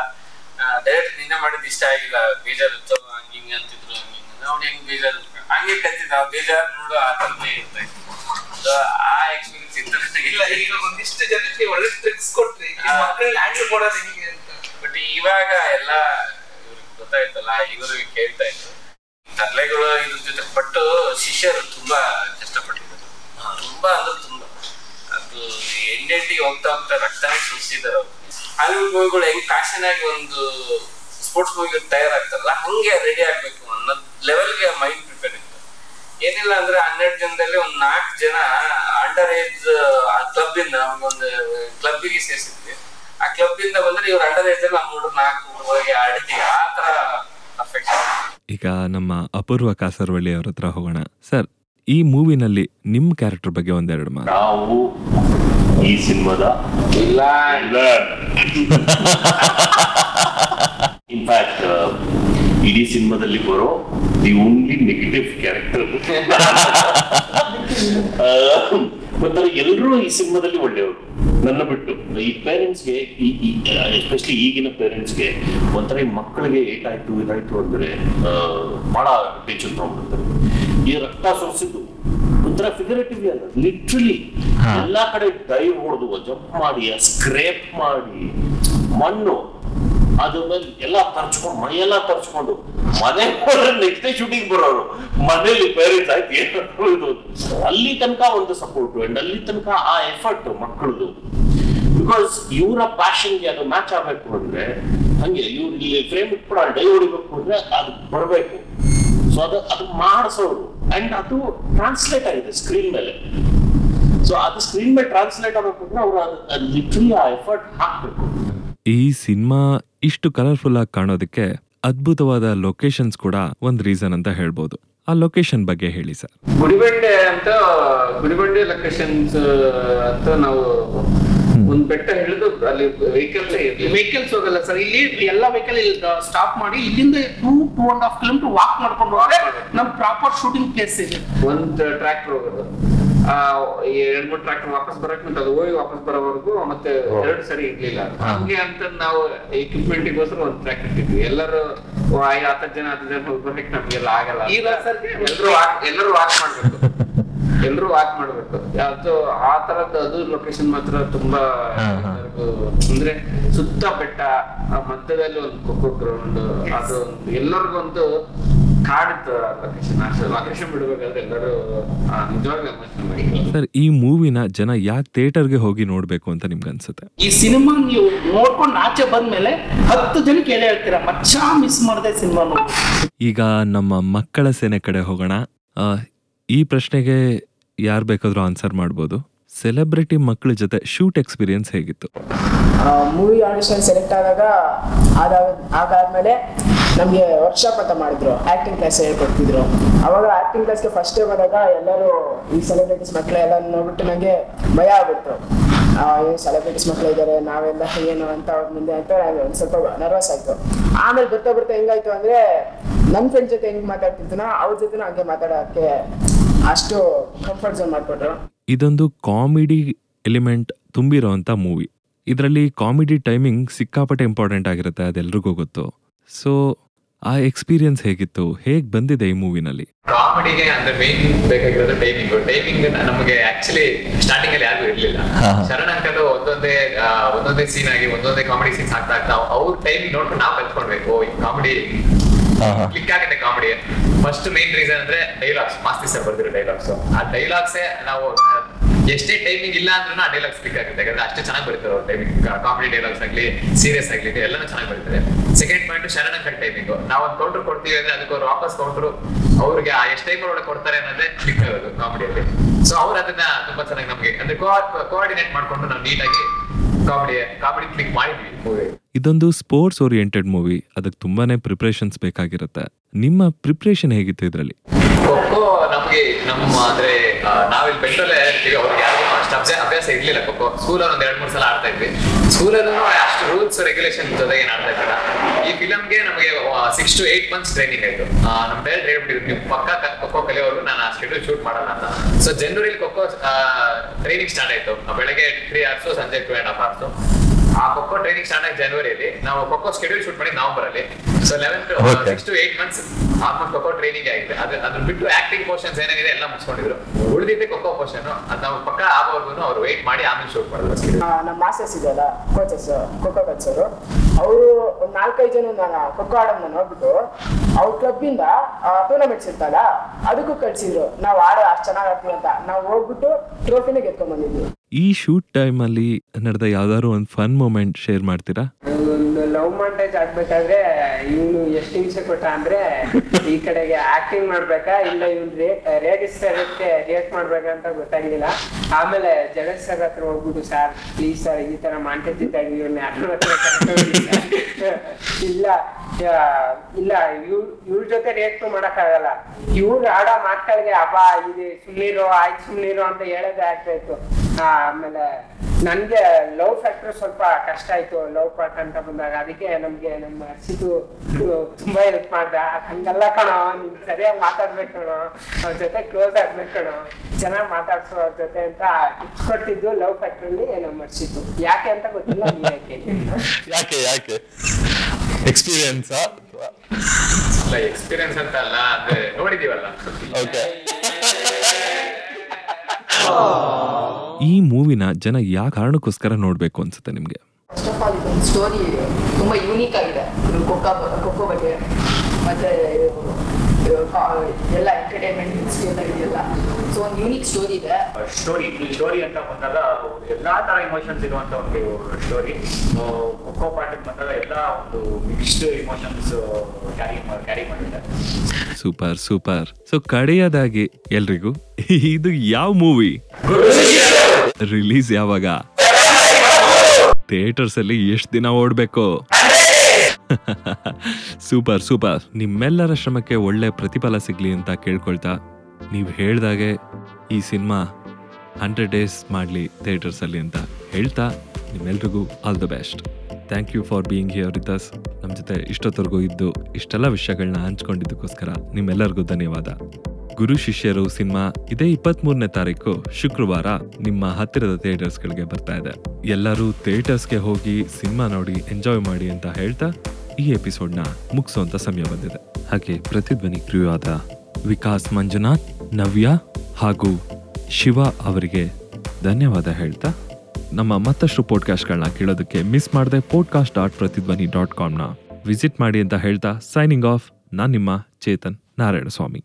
ಡೈರೆಕ್ಟ್ ನಿನ್ನೆ ಮಾಡಿದ್ ಇಷ್ಟ ಆಗಿಲ್ಲ, ಬೇಜಾರಿತ್ತು, ಹಂಗ ಹಿಂಗ ಅಂತಿದ್ರು, ಹಂಗ ಅವ್ನು ಹೆಂಗ್ ಬೇಜಾರು ಹಂಗೆ ಕಲ್ತಿದ್ದ, ಆ ಬೇಜಾರು ನೋಡು ಆ ತರನೇ ಇರ್ತಾ ಇತ್ತು. ಆ ಎಕ್ಸ್ಪೀರಿಯನ್ಸ್ ಇತ್ತು. ಇಲ್ಲ ಈಗ ಒಂದಿಷ್ಟು ಜನಕ್ಕೆ ಒಳ್ಳೆ ಟ್ರಿಕ್ಸ್ ಕೊಟ್ರಿ, ಮಕ್ಕಳಲ್ಲಿ ಹ್ಯಾಂಡಲ್ ಮಾಡೋದು ನಿಮಗೆ ಅಂತ. ಬಟ್ ಇವಾಗ ಎಲ್ಲ ಇವ್ರಿಗೆ ಗೊತ್ತಾಯ್ತಲ್ಲ, ಇವ್ರಿಗೆ ಕೇಳ್ತಾ ಇದ್ರು ತರಲೆಗಳು ಇದ್ರ ಜೊತೆ. ಬಟ್ ಶಿಷ್ಯರು ತುಂಬಾ ಕಷ್ಟಪಟ್ಟಿದ್ದಾರೆ, ತುಂಬಾ ಅಂದ್ರೆ ತುಂಬಾ. ಅದು ಎಂಡೆಂಡಿ ಹೋಗ್ತಾ ಹೋಗ್ತಾ ರಕ್ತನೇ ಸುರಿಸಿದಾರೆ ಅವ್ರು. ಹಾಲಿವುಡ್ ಮೂವಿಗಳು ಹೆಂಗ್ ಫ್ಯಾಷನ್ ಆಗಿ ಒಂದು ಸ್ಪೋರ್ಟ್ಸ್ ಮೂವಿಗಳು ತಯಾರಾಗ್ತಾರಲ್ಲ, ಹಂಗೆ ರೆಡಿ ಆಗ್ಬೇಕು ಅನ್ನೋದ್ ಲೆವೆಲ್ಗೆ ಮೈಂಡ್ ಪ್ರಿಪೇರ್ ಇತ್ತು. ಏನಿಲ್ಲ ಅಂದ್ರೆ ಹನ್ನೆರಡು ಜನದಲ್ಲಿ ಒಂದ್ ನಾಲ್ಕು ಜನ ಅಂಡರ್ ಏಜ್ ಕ್ಲಬ್ ಇಂದ ಒಂದು ಕ್ಲಬ್ಬಿಗೆ ಸೇರಿಸಿದ್ವಿ. ಆ ಕ್ಲಬ್ ಇಂದ ಬಂದ್ರೆ ಇವ್ರು ಅಂಡರ್ ಏಜ್ ಅಲ್ಲಿ ನಮ್ಮ ಹುಡುಗರು ನಾಲ್ಕು ಹುಡುಗರಿಗೆ ಆಡಿದ್ವಿ. ಆ ತರ ಪರ್ಫೆಕ್ಷನ್. ಈಗ ನಮ್ಮ ಅಪೂರ್ವ ಕಾಸರವಳ್ಳಿ ಅವ್ರ ಹತ್ರ ಹೋಗೋಣ. ಸರ್, ಈ ಮೂವಿನಲ್ಲಿ ನಿಮ್ ಕ್ಯಾರೆಕ್ಟರ್ ಬಗ್ಗೆ ಒಂದೆರಡು ಮಾತು. ನಾವು ಈ ಸಿನಿಮಾದ ಇಲ್ಲ ಇನ್ಫ್ಯಾಕ್ಟ್ ಇಡೀ ಸಿನಿಮಾದಲ್ಲಿ ಬರೋ the only negative character. But ಎಲ್ಲರೂ ಈ ಸಿನಿಮಾದಲ್ಲಿ ಒಳ್ಳೆಯವರು ನನ್ನ ಬಿಟ್ಟು. ಈ ಪೇರೆಂಟ್ಸ್ಗೆ, ಎಸ್ಪೆಷಲಿ ಈಗಿನ ಪೇರೆಂಟ್ಸ್ಗೆ ಒಂಥರ ಈ ಮಕ್ಕಳಿಗೆ ಏಟಾಯ್ತು ಏನಾಯ್ತು ಅಂದ್ರೆ ಬಹಳ ಟೆನ್ಷನ್ ತಗೊಂಡ್ಬಿಡ್ತಾರೆ. ಈ ರಕ್ತ ಸುರಿಸಿದ್ದು ಒಂಥರ ಫಿಗರೇಟಿವ್ಲಿ ಅಲ್ಲ, ಲಿಟ್ರಲಿ ಎಲ್ಲಾ ಕಡೆ ಡೈವ್ ಹೊಡೆದು ಜಂಪ್ ಮಾಡಿ ಸ್ಕ್ರೇಪ್ ಮಾಡಿ ಮಣ್ಣು ಅದ್ರ ಮೇಲೆ ಎಲ್ಲ ತರ್ಚ್ಕೊಂಡು ಮೈಯೆಲ್ಲ ತರ್ಚ್ಕೊಂಡು ಮನೆ ನೆಕ್ಸ್ಟ್ ಡೇ ಶೂಟಿಂಗ್ ಬರೋರು ಮನೇಲಿ ಪೇರೆಂಟ್ಸ್ ಆಯ್ತು ಏನು ಅಲ್ಲಿ ತನಕ ಒಂದು ಸಪೋರ್ಟ್ ಅಂಡ್ ಅಲ್ಲಿ ತನಕ ಆ ಎಫರ್ಟ್ ಮಕ್ಕಳದು. ಬಿಕಾಸ್ ಇವರ ಪ್ಯಾಷನ್ಗೆ ಅದು ಮ್ಯಾಚ್ ಆಗ್ಬೇಕು ಅಂದ್ರೆ ಹಂಗೆ ಇವ್ರು ಇಲ್ಲಿ ಫ್ರೇಮ್ ಇಟ್ಬಿಡ ಡೈ ಹೊಡಿಬೇಕು ಅಂದ್ರೆ ಅದು ಬರ್ಬೇಕು. ಸೊ ಅದು ಅದು ಮಾಡಿಸೋರು ಅಂಡ್ ಅದು ಟ್ರಾನ್ಸ್ಲೇಟ್ ಆಗಿದೆ ಸ್ಕ್ರೀನ್ ಮೇಲೆ. ಸೊ ಅದು ಸ್ಕ್ರೀನ್ ಮೇಲೆ ಟ್ರಾನ್ಸ್ಲೇಟ್ ಆಗಬೇಕು ಅಂದ್ರೆ ಅವ್ರು ಅದು ಲಿಟ್ರಲಿ ಆ ಎಫರ್ಟ್ ಹಾಕ್ಬೇಕು. ಈ ಸಿನಿಮಾ ಇಷ್ಟು ಕಲರ್ಫುಲ್ ಆಗಿ ಕಾಣೋದಕ್ಕೆ ಅದ್ಭುತವಾದ ಲೊಕೇಶನ್ಸ್ ಕೂಡ ಒಂದ್ ರೀಸನ್ ಅಂತ ಹೇಳ್ಬೋದು. ಆ ಲೊಕೇಶನ್ ಬಗ್ಗೆ ಹೇಳಿ ಸರ್. ಗುಡಿಬಂಡೆ ಅಂತ ಗುಡಿಬಂಡೆ ಲೊಕೇಶನ್ಸ್ ಅಂತ ನಾವು ಒಂದ್ ಬೆಟ್ಟ ಹಿಡಿದು ಅಲ್ಲಿ ವೆಹಿಕಲ್ಸ್ ವೆಹಿಕಲ್ಸ್ ಹೋಗಲ್ಲ ಸರ್. ಇಲ್ಲಿ ಎಲ್ಲ ವೆಹಿಕಲ್ ಸ್ಟಾಪ್ ಮಾಡಿ ಇಲ್ಲಿಂದ two two and half kilometre walk ಮಾಡ್ಕೊಂಡು ಹೋದ್ರೆ ನಮ್ ಪ್ರಾಪರ್ ಶೂಟಿಂಗ್ ಪ್ಲೇಸ್ ಇದೆ. ಒಂದ್ ಟ್ರ್ಯಾಕ್ಟರ್ ಹೋಗೋದು, ಆ ಎರಡ್ ಮೂರ್ ಟ್ರ್ಯಾಕ್ಟರ್ ವಾಪಸ್ ಬರಕ್ ಮತ್ತೆ ಅದು ಹೋಗಿ ವಾಪಸ್ ಬರೋವರೆಗೂ ಮತ್ತೆ ಎರಡು ಸರಿ ಇರ್ಲಿಲ್ಲ. ಹಂಗೆ ಅಂತ ನಾವು ಎಕ್ವಿಪ್ಮೆಂಟ್ಗೋಸ್ಕರ ಒಂದ್ ಟ್ರ್ಯಾಕ್ಟರ್ ಇಟ್ಟಿದ್ವಿ. ಎಲ್ಲರೂ ಹತ್ತು ಜನ ಹತ್ತು ಜನ ಹೋಗಿ ಬರ್ಲಿಕ್ಕೆ ನಮ್ಗೆಲ್ಲ ಆಗಲ್ಲ. ಈಗ ಎಲ್ಲರೂ ಎಲ್ಲರೂ ವಾಕ್ ಮಾಡ್ಬೇಕು, ಎಲ್ಲರೂ ವಾಕ್ ಮಾಡ್ಬೇಕು. ಅದು ಆ ತರದ ಅದು ಲೊಕೇಶನ್ ಮಾತ್ರ ತುಂಬಾ ಅಂದ್ರೆ ಸುತ್ತ ಬೆಟ್ಟ, ಆ ಮಧ್ಯದಲ್ಲಿ ಒಂದು ಖೋಖೋ ಗ್ರೌಂಡ್, ಅದು ಎಲ್ಲರಿಗೊಂದು ಸರ್. ಈ ಮೂವಿನ ಜನ ಯಾಕೆ ಥಿಯೇಟರ್ಗೆ ಹೋಗಿ ನೋಡ್ಬೇಕು ಅಂತ ನಿಮ್ಗೆ ಅನ್ಸುತ್ತೆ? ಈ ಸಿನಿಮಾ ನೀವು ನೋಡ್ಕೊಂಡು ಆಚೆ ಬಂದ್ಮೇಲೆ ಹತ್ತು ಜನಕ್ಕೆ ಹೇಳಿ ಹೇಳ್ತೀರಾ ಮಚ್ಚಾ ಮಿಸ್ ಮಾಡಿದೆ ಸಿನಿಮಾ. ಈಗ ನಮ್ಮ ಮಕ್ಕಳ ಸೇನೆ ಕಡೆ ಹೋಗೋಣ. ಈ ಪ್ರಶ್ನೆಗೆ ಯಾರು ಬೇಕಾದ್ರೂ ಆನ್ಸರ್ ಮಾಡ್ಬೋದು. ಸೆಲೆಬ್ರಿಟಿ ಮಕ್ಕಳ ಜೊತೆ ಶೂಟ್ ಎಕ್ಸ್ಪೀರಿಯನ್ಸ್ ಹೇಗಿತ್ತು? ಮೂವಿ ಆಡಿಷನ್ ಸೆಲೆಕ್ಟ್ ಆದಾಗ ಆಗಾದ್ಮೇಲೆ ನಮಗೆ ವರ್ಕ್ಶಾಪ್ ಅಂತ ಮಾಡಿದ್ರು, ಆಕ್ಟಿಂಗ್ ಕ್ಲಾಸ್ ಹೇಳ್ಕೊಡ್ತಿದ್ರು. ಅವಾಗ ಆಕ್ಟಿಂಗ್ ಕ್ಲಾಸ್ಗೆ ಫಸ್ಟ್ ಟೈಮ್ ಬಂದಾಗ ಎಲ್ಲರೂ ಈ ಸೆಲೆಬ್ರಿಟೀಸ್ ಮಕ್ಕಳೆಲ್ಲ ನೋಡ್ಬಿಟ್ಟು ನನಗೆ ಭಯ ಆಗ್ಬಿಟ್ರು. ಸೆಲೆಬ್ರಿಟೀಸ್ ಮಕ್ಕಳು ಇದ್ದಾರೆ ನಾವೆಲ್ಲ ಏನು ಅಂತ ಅವ್ರ ಮುಂದೆ ಅಂತ ಒಂದು ಸ್ವಲ್ಪ ನರ್ವಸ್ ಆಯಿತು. ಆಮೇಲೆ ಬರ್ತಾ ಬರ್ತಾ ಹೆಂಗಾಯ್ತು ಅಂದರೆ ನನ್ನ ಫ್ರೆಂಡ್ ಜೊತೆ ಹೆಂಗೆ ಮಾತಾಡ್ತಿದ್ನೋ ಅವ್ರ ಜೊತೆ ಹಂಗೆ ಮಾತಾಡೋಕ್ಕೆ ಅಷ್ಟು ಕಂಫರ್ಟ್ ಝೋನ್ ಮಾಡಿಕೊಟ್ರು. ಇದೊಂದು ಕಾಮಿಡಿ ಎಲಿಮೆಂಟ್ ತುಂಬಿರೋಂಥ ಮೂವಿ. ಇದರಲ್ಲಿ ಕಾಮಿಡಿ ಟೈಮಿಂಗ್ ಸಿಕ್ಕಾಪಟ್ಟೆ ಇಂಪಾರ್ಟೆಂಟ್ ಆಗಿರುತ್ತೆ, ಅದೆಲ್ರಿಗೂ ಗೊತ್ತು. ಸೊ ಆ ಎಕ್ಸ್ಪೀರಿಯನ್ಸ್ ಹೇಗಿತ್ತು, ಹೇಗೆ ಬಂದಿದೆ ಈ ಮೂವಿನಲ್ಲಿ? ಕಾಮಿಡಿಗೆ ಅಂದ್ರೆ ಮೇನ್ ಬೇಕಾಗಿರೋದು ಟೈಮಿಂಗ್. ಟೈಮಿಂಗ್ ನಮಗೆ ಆಕ್ಚುಲಿ ಸ್ಟಾರ್ಟಿಂಗ್ ಅಲ್ಲಿ ಯಾರಿಗೂ ಇರ್ಲಿಲ್ಲ. ಶರಣ್ ಅಂಕಲ್ ಒಂದೊಂದೇ ಒಂದೊಂದೇ ಸೀನ್ ಆಗಿ ಒಂದೊಂದೇ ಕಾಮಿಡಿ ಸೀನ್ಸ್ ಆಗ್ತಾ ಆಗ್ತಾ ಅವ್ರ ಟೈಮಿಂಗ್ ನೋಡ್ಕೊಂಡು ನಾವು ಕಲ್ತ್ಕೊಂಡ್ಬೇಕು. ಈ ಕಾಮಿಡಿ ಕ್ಲಿಕ್ ಆಗುತ್ತೆ ಕಾಮಿಡಿ. ಫಸ್ಟ್ ಮೇನ್ ರೀಸನ್ ಅಂದ್ರೆ ಡೈಲಾಗ್ಸ್, ಮಾಸ್ತಿ ಸರ್ ಬರ್ದಿರೋ ಡೈಲಾಗ್ಸ್. ಆ ಡೈಲಾಗ್ಸೇ ನಾವು ಎಷ್ಟೇ ಟೈಮಿಂಗ್ ಇಲ್ಲ ಅಂದ್ರೂ ಆ ಡೈಲಾಗ್ಸ್ ಕ್ಲಿಕ್ ಆಗುತ್ತೆ, ಯಾಕಂದ್ರೆ ಅಷ್ಟೇ ಚೆನ್ನಾಗಿ ಬರೀತಾರೆ ಅವ್ರ ಟೈಮಿಂಗ್. ಕಾಮಿಡಿ ಡೈಲಾಗ್ಸ್ ಆಗ್ಲಿ, ಸೀರಿಯಸ್ ಆಗ್ಲಿ, ಎಲ್ಲಾನು ಚೆನ್ನಾಗಿ ಬರೀತಾರೆ. ಸೆಕೆಂಡ್ ಪಾಯಿಂಟ್ ಶರಣ ಕಟ್ ಟೈಮಿಂಗ್. ನಾವೊಂದು ಕೌಂಟರ್ ಕೊಡ್ತೀವಿ ಅಂದ್ರೆ ಅದಕ್ಕೆ ಅವ್ರು ವಾಪಸ್ ಕೌಂಟರ್ ಅವ್ರಿಗೆ ಎಷ್ಟು ಟೈಮ್ ಒಳಗೆ ಕೊಡ್ತಾರೆ ಅನ್ನೋದೇ ಕ್ಲಿಕ್ ಆಗೋದು ಕಾಮಿಡಿಯಲ್ಲಿ. ಸೊ ಅವ್ರು ಅದನ್ನ ತುಂಬಾ ಚೆನ್ನಾಗಿ ನಮಗೆ ಅಂದ್ರೆ ಕೋಆರ್ಡಿನೇಟ್ ಮಾಡ್ಕೊಂಡು ನಾವು ನೀಟಾಗಿ ಕಾಮಿಡಿ ಕಾಮಿಡಿ ಕ್ಲಿಕ್ ಮಾಡಿದ್ವಿ ಮೂವಿ. ಇದೊಂದು ಸ್ಪೋರ್ಟ್ಸ್ ಓರಿಯೆಂಟೆಡ್ ಮೂವಿ, ಅದಕ್ಕೆ ತುಂಬಾನೇ ಪ್ರಿಪರೇಷನ್ಸ್ ಬೇಕಾಗಿರುತ್ತೆ. ನಿಮ್ಮ ಪ್ರಿಪರೇಷನ್ ಹೇಗಿತ್ತು ಇದರಲ್ಲಿ? ಖೋಖೋ ನಮಗೆ ನಮ್ಮ ಅಂದ್ರೆ ನಾವಿಲ್ಲಿ ಬೆಟ್ಟಲ್ಲೇ ಇರ್ತೀವಿ, ಅವ್ರಿಗೆ ಯಾರಿಗೂ ಅಷ್ಟು ಅಭ್ಯಾಸ ಇರ್ಲಿಲ್ಲ ಖೋಖೋ. ಸ್ಕೂಲಲ್ಲಿ ಒಂದ್ ಎರಡ್ ಮೂರ್ ಸಲ ಆಡ್ತಾ ಇದ್ವಿ, ಸ್ಕೂಲಲ್ಲೂ ಅಷ್ಟು ರೂಲ್ಸ್ ರೆಗ್ಯುಲೇಷನ್ ಜೊತೆಗೆ ಆಡ್ತಾ ಇರ್ತಾರ. ಈ ಫಿಲಮ್ಗೆ ನಮಗೆ six to eight months training ಆಯ್ತು. ನಮ್ ಡೈರೆಕ್ಟ್ ಹೇಳ್ಬಿಟ್ಟಿದ್ರು ನೀವು ಪಕ್ಕ ಖೋಖೋ ಕಲಿಯೋರು ನಾನು ಆ ಶೆಡ್ಯೂಲ್ ಶೂಟ್ ಮಾಡೋಣ ಅಂತ. ಸೊ ಜನವರಿಲಿ ಖೋಖೋ ಟ್ರೈನಿಂಗ್ ಸ್ಟಾರ್ಟ್ ಆಯ್ತು, ಬೆಳಗ್ಗೆ ತ್ರೀ ಅವರ್ಸು ಸಂಜೆ ಟೂ ಅಂಡ್ ಹಾಫ್ ಅವರ್ಸು. ಆ ಖೋಖೋ ಟ್ರೈನಿಂಗ್ ಸ್ಟಾರ್ಟ್ ಆಗಿ ಜನವರಿಯಲ್ಲಿ, ನಾವು ಖೋಖೋ ಶೆಡ್ಯೂಲ್ ಶೂಟ್ ಮಾಡಿ ನವೆಂಬರ್ ಅಲ್ಲಿ. So eleven six to eight months almost ಖೋಖೋ training ಆಗಿದೆ. ಅದು ಅದ್ರ ಬಿಟ್ಟು ಆಕ್ಟಿಂಗ್ ಪೋರ್ಷನ್ಸ್ ಏನಾಗಿದೆ ಎಲ್ಲ ಮುಗಿಸ್ಕೊಂಡಿದ್ರು, ಉಳಿದಿದ್ದೆ ಖೋಖೋ ಪೋರ್ಷನ್. ಅದು ನಾವು ಪಕ್ಕ ಆಗೋವರೆಗೂ ಅವ್ರು ವೇಟ್ ಮಾಡಿ ಆಮೇಲೆ ಶೂಟ್ ಮಾಡಿದ್ರು. ನಮ್ಮ ಮಾಸ್ಟರ್ಸ್ ಇದೆಯಲ್ಲ, ಕೋಚಸ್, ಖೋಖೋ ಕೋಚರು, ಅವರು ಒಂದ್ ನಾಲ್ಕೈದು ಜನ ನಾನು ಖೋಖೋ ಆಡೋದನ್ನ ನೋಡ್ಬಿಟ್ಟು ಅವ್ರ ಕ್ಲಬ್ ಇಂದ ಟೂರ್ನಮೆಂಟ್ಸ್ ಇರ್ತಾರ ಅದಕ್ಕೂ ಕಳ್ಸಿದ್ರು. ನಾವು ಆಡೋ ಅಷ್ಟು ಚೆನ್ನಾಗಿ ಆಡ್ತೀವಿ ಅಂತ ನಾವು ಹೋಗ್ಬಿಟ್ಟು ಟ್ರೋಫಿನ ಗೆದ್ಕೊಂಡ್ ಬಂದಿದ್ವಿ. ಈ ಶೂಟ್ ಟೈಮ್ ಅಲ್ಲಿ ನಡೆದ ಯಾವ್ದಾದ್ರು ಒಂದು ಫನ್ ಮೂಮೆಂಟ್ ಶೇರ್ ಮಾಡ್ತೀರಾ? ಲವ್ ಮಾಂಟೇಜ್ ಆಗ್ಬೇಕಾದ್ರೆ ಇವನು ಎಷ್ಟು ಹಿಂಸೆ ಕೊಟ್ಟ ಅಂದ್ರೆ ಈ ಕಡೆಗೆ ಆಕ್ಟಿಂಗ್ ಮಾಡ್ಬೇಕಾ ಇಲ್ಲ ಇವನ್ ರೇಗಿಸ್ತಾರಕ್ಕೆ ರಿಯಾಕ್ಟ್ ಮಾಡ್ಬೇಕಂತ ಗೊತ್ತಾಗ್ಲಿಲ್ಲ. ಆಮೇಲೆ ಜಡೇಶ್ ಸರ್ ಹತ್ರ ಹೋಗ್ಬಿಟ್ಟು ಸರ್ ಪ್ಲೀಸ್ ಸರ್ ಈ ತರ ಮಾಂಟೇಜ್ ಇದ್ದಾಗ ಇವ್ರನ್ನ ಇಲ್ಲ ಇಲ್ಲ ಇವ್ ಇವ್ರ ಜೊತೆ ರಿಯಾಕ್ಟ್ ಮಾಡಕ್ ಆಗಲ್ಲ, ಇವ್ರು ಆಡೋ ಮಾತುಗಳಿಗೆ ಅಬ್ಬಾ ಇದು ಸುಮ್ನಿರೋ ಆಯ್ತು ಸುಮ್ನಿರೋ ಅಂತ ಹೇಳೋದೇ ಆಗ್ತಾ ಇತ್ತು. ಆಮೇಲೆ ನನ್ಗೆ ಲವ್ ಫ್ಯಾಕ್ಟರ್ ಸ್ವಲ್ಪ ಕಷ್ಟ ಆಯ್ತು ಲವ್ ಪಾರ್ಟ್ ಅಂತ ಬಂದಾಗ, ಅದಕ್ಕೆ ನಮ್ಗೆ ನಮ್ಮ ಹರ್ಷಿತು ತುಂಬಾ ಹೆಲ್ಪ್ ಮಾಡ್ದ. ಹಂಗಲ್ಲ ಕಣೋ ನೀನ್ ಸರಿಯಾಗಿ ಮಾತಾಡ್ಬೇಕು ಕಣೋ, ಅವ್ರ ಜೊತೆ ಕ್ಲೋಸ್ ಆಗ್ಬೇಕು ಕಣೋ, ಚೆನ್ನಾಗಿ ಮಾತಾಡ್ಸೋ ಅವ್ರ ಜೊತೆ ಅಂತ ಟಿಪ್ಸ್ ಕೊಡ್ತಿದ್ದು ಲವ್ ಫ್ಯಾಕ್ಟರ್ಲಿ ನಮ್ಮ ಹರ್ಷಿತು. ಯಾಕೆ ಅಂತ ಗೊತ್ತಿಲ್ಲ, ಯಾಕೆ ಯಾಕೆ ಎಕ್ಸ್ಪೀರಿಯನ್ಸ್ ಎಕ್ಸ್ಪೀರಿಯನ್ಸ್ ಅಂತ ಅಲ್ಲ, ಅದೇ ನೋಡಿದೀವಲ್ಲ. ಈ ಮೂವಿನ ಜನ ಯಾವ ಕಾರಣಕ್ಕೋಸ್ಕರ ನೋಡ್ಬೇಕು ಅನ್ಸುತ್ತೆ ನಿಮ್ಗೆ? ಫಸ್ಟ್ ಆಫ್ ಆಲ್ ಇದೊಂದು ಸ್ಟೋರಿ ತುಂಬಾ ಯೂನಿಕ್ ಆಗಿದೆ ಖೋಖೋ ಖೋಖೋ ಬಗ್ಗೆ. ಮತ್ತೆ ಎಲ್ಲ ಎಂಟರ್ಟೈನ್ಮೆಂಟ್ ಇದೆಯಲ್ಲ, ಸೊ ಒಂದು ಯೂನಿಕ್ ಸ್ಟೋರಿ ಇದೆ. ಸ್ಟೋರಿ ಸ್ಟೋರಿ ಅಂತ ಬಂದಾಗ ಎಲ್ಲಾ ತರ ಇಮೋಷನ್ಸ್ ಇರುವಂತ ಒಂದು ಸ್ಟೋರಿ. ಖೋಖೋ ಪಾರ್ಟಿಗೆ ಬಂದಾಗ ಎಲ್ಲ ಒಂದು ಮಿಕ್ಸ್ಡ್ ಇಮೋಷನ್ಸ್ ಕ್ಯಾರಿ ಕ್ಯಾರಿ ಮಾಡಿದೆ. Super super. ಸೊ ಕಡೆಯದಾಗಿ ಎಲ್ರಿಗೂ, ಇದು ಯಾವ ಮೂವಿ, ರಿಲೀಸ್ ಯಾವಾಗ, ಥಿಯೇಟರ್ಸ್ ಅಲ್ಲಿ ಎಷ್ಟು ದಿನ ಓಡಬೇಕು? Super super. ನಿಮ್ಮೆಲ್ಲರ ಶ್ರಮಕ್ಕೆ ಒಳ್ಳೆ ಪ್ರತಿಫಲ ಸಿಗ್ಲಿ ಅಂತ ಕೇಳ್ಕೊಳ್ತಾ, ನೀವು ಹೇಳ್ದಾಗೆ ಈ ಸಿನಿಮಾ ಹಂಡ್ರೆಡ್ ಡೇಸ್ ಮಾಡಲಿ ಥಿಯೇಟರ್ಸ್ ಅಲ್ಲಿ ಅಂತ ಹೇಳ್ತಾ, ನಿಮ್ಮೆಲ್ರಿಗೂ all the best. Thank you for being here with us. ನಮ್ಮ ಜೊತೆ ಇಷ್ಟೊತ್ತರೆಗೂ ಇದ್ದು ಇಷ್ಟೆಲ್ಲ ವಿಷಯಗಳನ್ನ ಹಂಚ್ಕೊಂಡಿದ್ದಕ್ಕೋಸ್ಕರ ನಿಮ್ಮೆಲ್ಲರಿಗೂ ಧನ್ಯವಾದ. ಗುರು ಶಿಷ್ಯರು ಸಿನಿಮಾ ಇದೇ ಇಪ್ಪತ್ತ್ ಮೂರನೇ ತಾರೀಕು ಶುಕ್ರವಾರ ನಿಮ್ಮ ಹತ್ತಿರದ ಥಿಯೇಟರ್ಸ್ಗಳಿಗೆ ಬರ್ತಾ ಇದೆ. ಎಲ್ಲರೂ ಥಿಯೇಟರ್ಸ್ಗೆ ಹೋಗಿ ಸಿನಿಮಾ ನೋಡಿ ಎಂಜಾಯ್ ಮಾಡಿ ಅಂತ ಹೇಳ್ತಾ ಈ ಎಪಿಸೋಡ್ನ ಮುಗಿಸೋಂಥ ಸಮಯ ಬಂದಿದೆ. ಹಾಗೆ ಪ್ರತಿಧ್ವನಿ ಕ್ರಿಯೂ ಆದ ವಿಕಾಸ್, ಮಂಜುನಾಥ್, ನವ್ಯ ಹಾಗೂ ಶಿವ ಅವರಿಗೆ ಧನ್ಯವಾದ ಹೇಳ್ತಾ, ನಮ್ಮ ಮತ್ತಷ್ಟು ಪಾಡ್ಕಾಸ್ಟ್ಗಳನ್ನ ಕೇಳೋದಕ್ಕೆ ಮಿಸ್ ಮಾಡದೆ ಪಾಡ್ಕಾಸ್ಟ್ ಡಾಟ್ ಪ್ರತಿಧ್ವನಿ ಡಾಟ್ ಕಾಮ್ನ ವಿಸಿಟ್ ಮಾಡಿ ಅಂತ ಹೇಳ್ತಾ ಸೈನಿಂಗ್ ಆಫ್. ನಾನು ನಿಮ್ಮ ಚೇತನ್ ನಾರಾಯಣಸ್ವಾಮಿ.